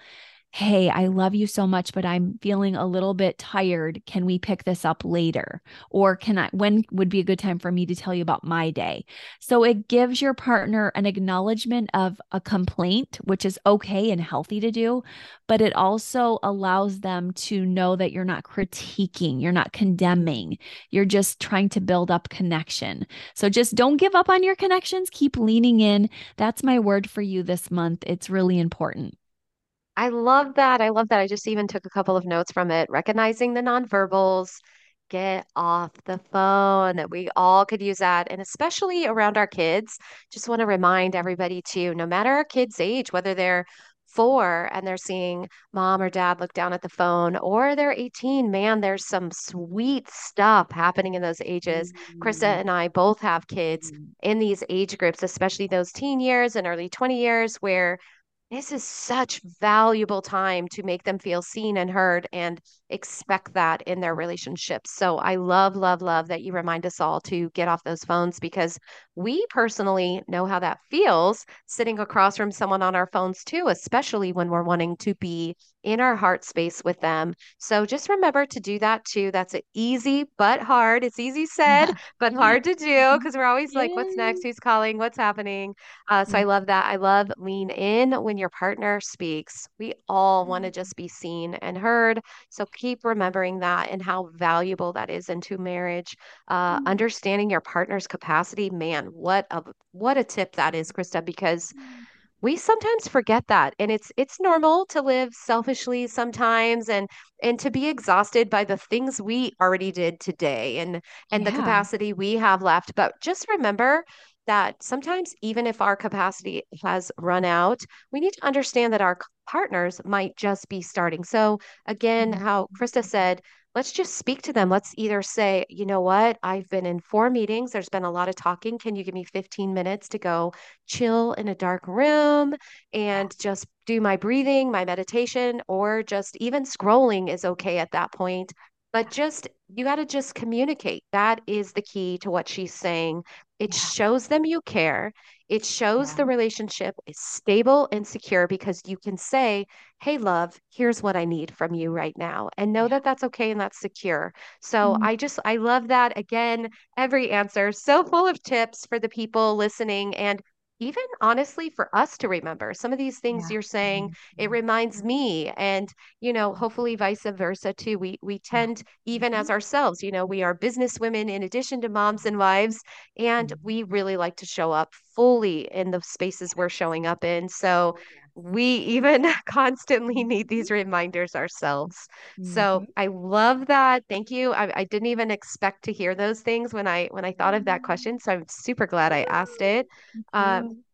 hey, I love you so much, but I'm feeling a little bit tired. Can we pick this up later? Or when would be a good time for me to tell you about my day? So it gives your partner an acknowledgement of a complaint, which is okay and healthy to do, but it also allows them to know that you're not critiquing, you're not condemning, you're just trying to build up connection. So just don't give up on your connections, keep leaning in. That's my word for you this month. It's really important. I love that. I love that. I just even took a couple of notes from it. Recognizing the nonverbals, get off the phone, that we all could use that. And especially around our kids, just want to remind everybody to, no matter our kids' age, whether they're 4 and they're seeing mom or dad look down at the phone, or they're 18, man, there's some sweet stuff happening in those ages. Mm-hmm. Christa and I both have kids in these age groups, especially those teen years and early 20 years, where this is such valuable time to make them feel seen and heard, and expect that in their relationships. So I love, love, love that you remind us all to get off those phones, because we personally know how that feels sitting across from someone on our phones too, especially when we're wanting to be in our heart space with them. So just remember to do that too. That's easy, but hard. It's easy said, but hard to do, because we're always like, what's next? Who's calling? What's happening? So I love that. I love lean in when your partner speaks. We all want to just be seen and heard. So keep remembering that and how valuable that is into marriage. Understanding your partner's capacity, man, what a tip that is, Christa, because we sometimes forget that. And it's normal to live selfishly sometimes, and to be exhausted by the things we already did today and the capacity we have left. But just remember that sometimes, even if our capacity has run out, we need to understand that our partners might just be starting. So again, how Christa said, let's just speak to them. Let's either say, you know what, I've been in 4 meetings. There's been a lot of talking. Can you give me 15 minutes to go chill in a dark room and just do my breathing, my meditation, or just even scrolling is okay at that point. But just, you got to just communicate. That is the key to what she's saying. It shows them you care. It shows the relationship is stable and secure, because you can say, hey, love, here's what I need from you right now, and know that that's okay and that's secure. So I love that. Again, every answer so full of tips for the people listening, and even honestly for us to remember some of these things you're saying. It reminds me, and, you know, hopefully vice versa too. We tend, even as ourselves, you know, we are business women in addition to moms and wives, and we really like to show up fully in the spaces we're showing up in. So we even constantly need these reminders ourselves. Mm-hmm. So I love that. Thank you. I didn't even expect to hear those things when I thought of that question. So I'm super glad I asked it.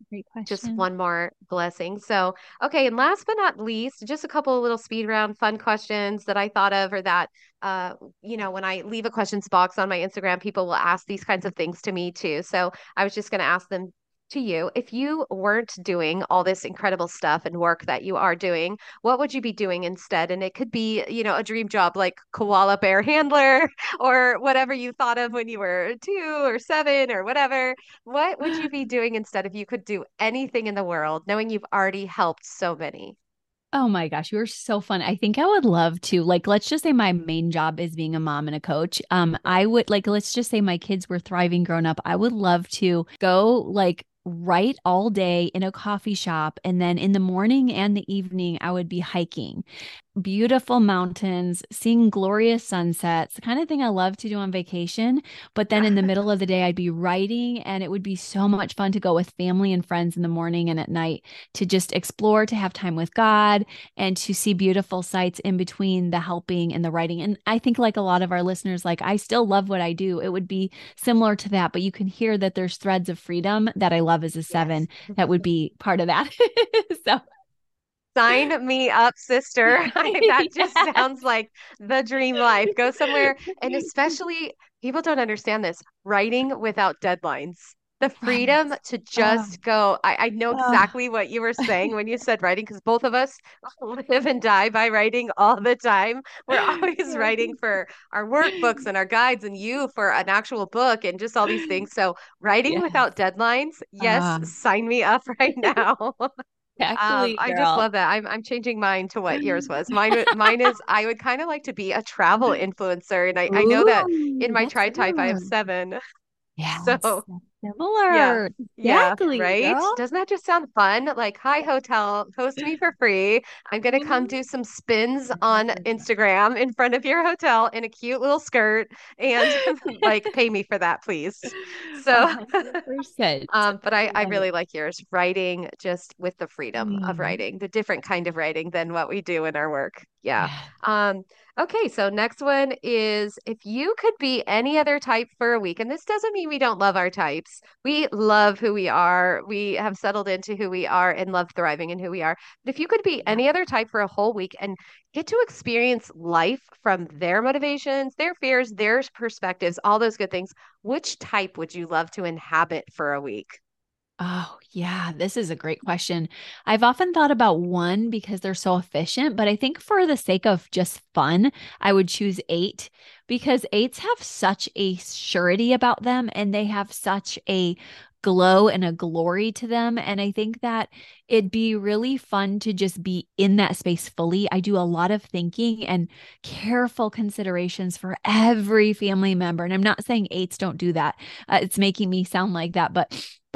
Great question. Just one more blessing. So, okay. And last but not least, just a couple of little speed round fun questions that I thought of, or that, when I leave a questions box on my Instagram, people will ask these kinds of things to me too. So I was just going to ask them to you. If you weren't doing all this incredible stuff and work that you are doing, what would you be doing instead? And it could be, a dream job like koala bear handler or whatever you thought of when you were 2 or 7 or whatever. What would you be doing instead if you could do anything in the world, knowing you've already helped so many? Oh my gosh, you are so fun. I think I would love to, let's just say my main job is being a mom and a coach. I would let's just say my kids were thriving grown up. I would love to go write all day in a coffee shop. And then in the morning and the evening, I would be hiking, beautiful mountains, seeing glorious sunsets, the kind of thing I love to do on vacation. But then in the middle of the day, I'd be writing, and it would be so much fun to go with family and friends in the morning and at night to just explore, to have time with God, and to see beautiful sights in between the helping and the writing. And I think a lot of our listeners, I still love what I do. It would be similar to that, but you can hear that there's threads of freedom that I love as a 7. Yes. That would be part of that. So sign me up, sister. That just sounds like the dream life. Go somewhere. And especially, people don't understand this, writing without deadlines. The freedom to just go. I know exactly what you were saying when you said writing, because both of us live and die by writing all the time. We're always writing for our workbooks and our guides, and you for an actual book and just all these things. So writing without deadlines. Yes. Sign me up right now. Actually, I just love that. I'm changing mine to what yours was. Mine is, I would kind of like to be a travel influencer. And I know that in my tri-type, I have 7. Yeah. So similar. Yeah. Exactly. Yeah, right. Girl. Doesn't that just sound fun? Hi, hotel, host me for free. I'm going to come do some spins on Instagram in front of your hotel in a cute little skirt, and pay me for that, please. So, but I really like yours, writing just with the freedom of writing, the different kind of writing than what we do in our work. Yeah. Okay. So next one is, if you could be any other type for a week, and this doesn't mean we don't love our types. We love who we are. We have settled into who we are and love thriving in who we are. But if you could be any other type for a whole week and get to experience life from their motivations, their fears, their perspectives, all those good things, which type would you love to inhabit for a week? Oh, yeah, this is a great question. I've often thought about 1 because they're so efficient, but I think for the sake of just fun, I would choose 8, because 8s have such a surety about them, and they have such a glow and a glory to them. And I think that it'd be really fun to just be in that space fully. I do a lot of thinking and careful considerations for every family member. And I'm not saying 8s don't do that. It's making me sound like that, but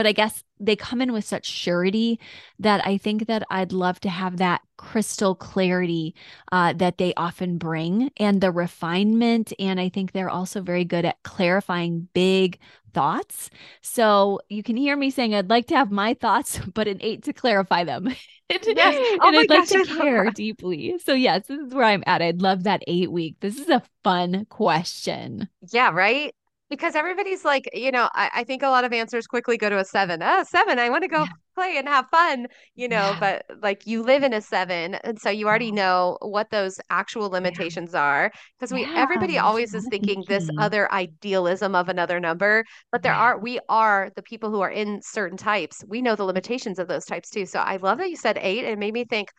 I guess they come in with such surety that I think that I'd love to have that crystal clarity that they often bring, and the refinement. And I think they're also very good at clarifying big thoughts. So you can hear me saying, I'd like to have my thoughts, but an 8 to clarify them. Yes. Oh, and I'd like to care deeply. So yes, this is where I'm at. I'd love that 8 week. This is a fun question. Yeah, right? Because everybody's I think a lot of answers quickly go to a 7. 7, I want to go play and have fun, but you live in a 7. And so you already know what those actual limitations are, because everybody always is thinking this other idealism of another number, but we are the people who are in certain types. We know the limitations of those types too. So I love that you said 8. It made me think,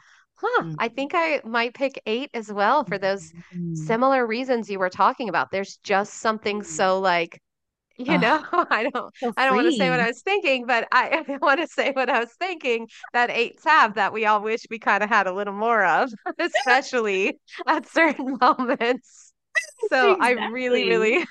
I think I might pick 8 as well for those similar reasons you were talking about. There's just something so I don't want to say what I was thinking, but I want to say what I was thinking that 8s have that we all wish we kind of had a little more of, especially at certain moments. So exactly. I really, really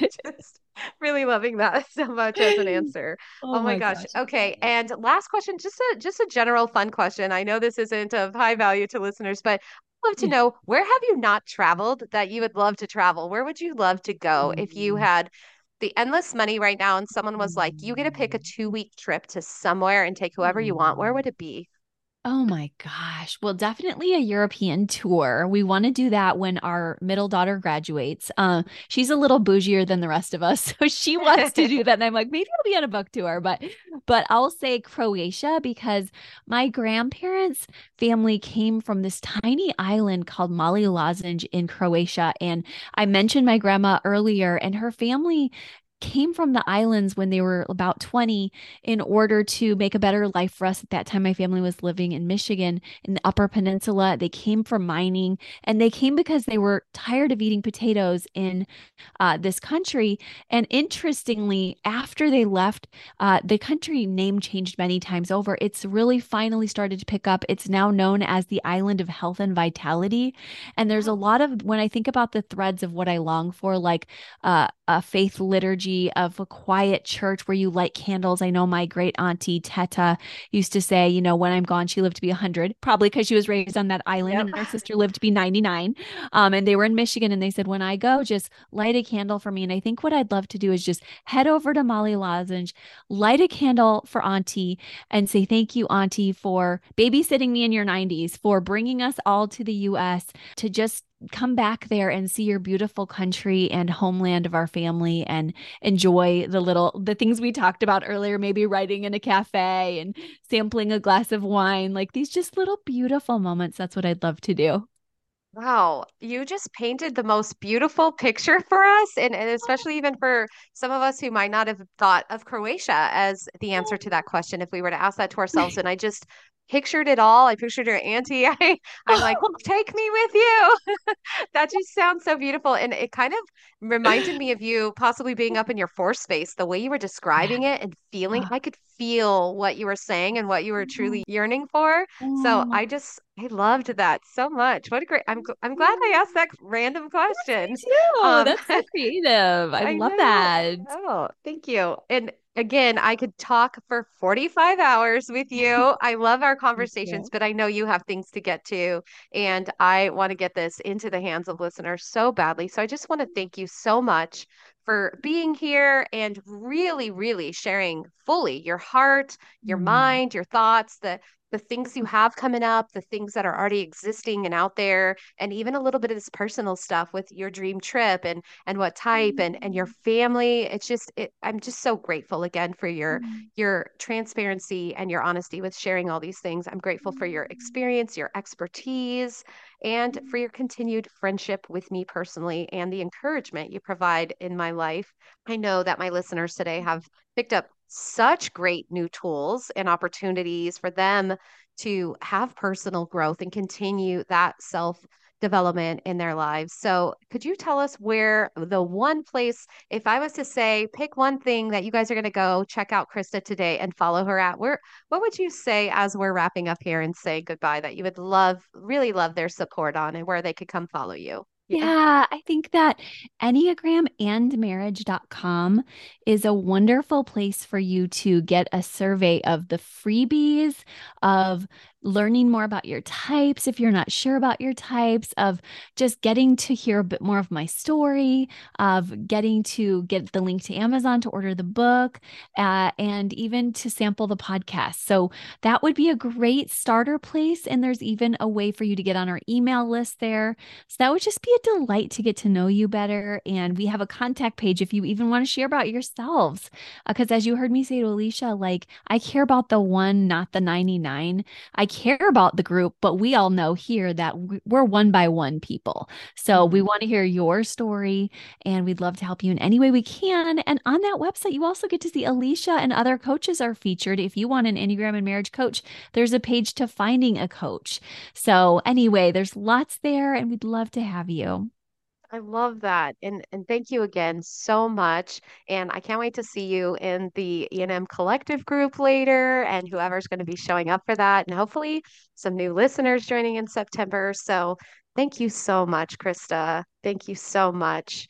just really loving that so much as an answer. Oh my gosh. Okay. And last question, just a general fun question. I know this isn't of high value to listeners, but I'd love to know, where have you not traveled that you would love to travel? Where would you love to go if you had the endless money right now and someone was like, you get to pick a 2-week trip to somewhere and take whoever you want? Where would it be? Oh my gosh. Well, definitely a European tour. We want to do that when our middle daughter graduates. She's a little bougier than the rest of us. So she wants to do that. And I'm like, maybe I'll be on a book tour, but I'll say Croatia because my grandparents' family came from this tiny island called Mali Lošinj in Croatia. And I mentioned my grandma earlier, and her family came from the islands when they were about 20 in order to make a better life for us. At that time, my family was living in Michigan in the Upper Peninsula. They came from mining, and they came because they were tired of eating potatoes in this country. And interestingly, after they left, the country name changed many times over. It's really finally started to pick up. It's now known as the Island of Health and Vitality. And there's a lot of, when I think about the threads of what I long for, like a faith liturgy of a quiet church where you light candles. I know my great auntie Teta used to say, you know, when I'm gone, she lived to be 100, probably because she was raised on that island. Yep. And her sister lived to be 99. And they were in Michigan, and they said, when I go, just light a candle for me. And I think what I'd love to do is just head over to Mali Lošinj, light a candle for auntie, and say, thank you, auntie, for babysitting me in your 90s, for bringing us all to the U.S. to just come back there and see your beautiful country and homeland of our family, and enjoy the things we talked about earlier, maybe writing in a cafe and sampling a glass of wine, like these just little beautiful moments. That's what I'd love to do. Wow. You just painted the most beautiful picture for us. And especially even for some of us who might not have thought of Croatia as the answer to that question, if we were to ask that to ourselves. And I just pictured it all. I pictured your auntie. I'm like, take me with you. That just sounds so beautiful. And it kind of reminded me of you possibly being up in your fourth space, the way you were describing it and feeling. I could feel what you were saying and what you were truly yearning for. So I loved that so much. What a great, I'm glad I asked that random question. That's so creative. I love that. Oh, thank you. And again, I could talk for 45 hours with you. I love our conversations, but I know you have things to get to, and I want to get this into the hands of listeners so badly. So I just want to thank you so much for being here and really, really sharing fully your heart, your mind, your thoughts, the things you have coming up, the things that are already existing and out there, and even a little bit of this personal stuff with your dream trip and what type and your family. I'm just so grateful again for your transparency and your honesty with sharing all these things. I'm grateful for your experience, your expertise, and for your continued friendship with me personally and the encouragement you provide in my life. I know that my listeners today have picked up such great new tools and opportunities for them to have personal growth and continue that self-development in their lives. So could you tell us where the one place, if I was to say, pick one thing that you guys are going to go check out Christa today and follow her at, what would you say as we're wrapping up here and saying goodbye that you would really love their support on, and where they could come follow you? Yeah, I think that EnneagramandMarriage.com is a wonderful place for you to get a survey of the freebies, of learning more about your types, if you're not sure about your types, of just getting to hear a bit more of my story, of getting to get the link to Amazon to order the book, and even to sample the podcast. So that would be a great starter place. And there's even a way for you to get on our email list there. So that would just be a delight to get to know you better. And we have a contact page if you even want to share about yourselves. Because as you heard me say to Alicia, like, I care about the one, not the 99. I care about the group, but we all know here that we're one by one people. So we want to hear your story, and we'd love to help you in any way we can. And on that website, you also get to see Alicia and other coaches are featured. If you want an Enneagram and Marriage coach, there's a page to finding a coach. So anyway, there's lots there, and we'd love to have you. I love that. And thank you again so much. And I can't wait to see you in the E&M Collective group later, and whoever's going to be showing up for that. And hopefully some new listeners joining in September. So thank you so much, Christa. Thank you so much.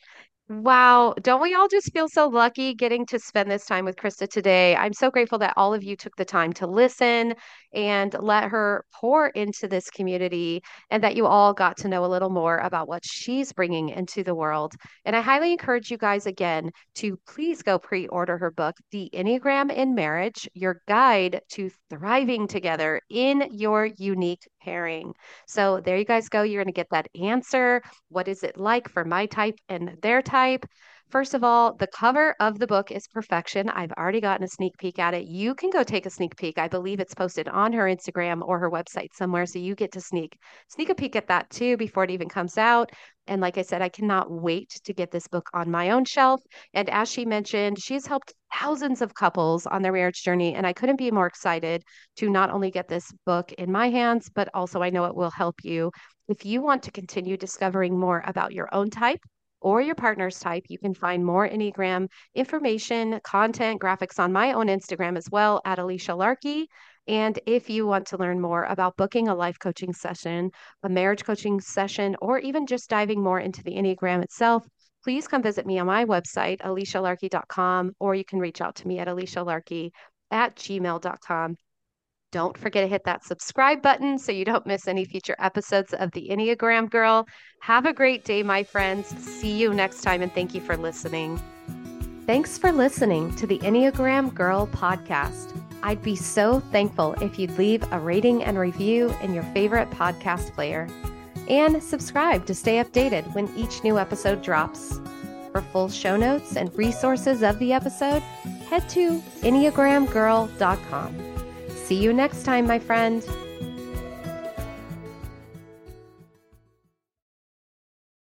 Wow. Don't we all just feel so lucky getting to spend this time with Christa today? I'm so grateful that all of you took the time to listen and let her pour into this community, and that you all got to know a little more about what she's bringing into the world. And I highly encourage you guys again to please go pre-order her book, The Enneagram in Marriage, Your Guide to Thriving Together in Your Unique Pairing. So there you guys go. You're going to get that answer. What is it like for my type and their type? First of all, the cover of the book is perfection. I've already gotten a sneak peek at it. You can go take a sneak peek. I believe it's posted on her Instagram or her website somewhere. So you get to sneak a peek at that too before it even comes out. And like I said, I cannot wait to get this book on my own shelf. And as she mentioned, she's helped thousands of couples on their marriage journey. And I couldn't be more excited to not only get this book in my hands, but also I know it will help you. If you want to continue discovering more about your own type or your partner's type, you can find more Enneagram information, content, graphics on my own Instagram as well, at Alicia Larkey. And if you want to learn more about booking a life coaching session, a marriage coaching session, or even just diving more into the Enneagram itself, please come visit me on my website, alicialarkey.com, or you can reach out to me at alicialarkey@gmail.com. Don't forget to hit that subscribe button so you don't miss any future episodes of The Enneagram Girl. Have a great day, my friends. See you next time, and thank you for listening. Thanks for listening to the Enneagram Girl podcast. I'd be so thankful if you'd leave a rating and review in your favorite podcast player, and subscribe to stay updated when each new episode drops. For full show notes and resources of the episode, head to EnneagramGirl.com. See you next time, my friend.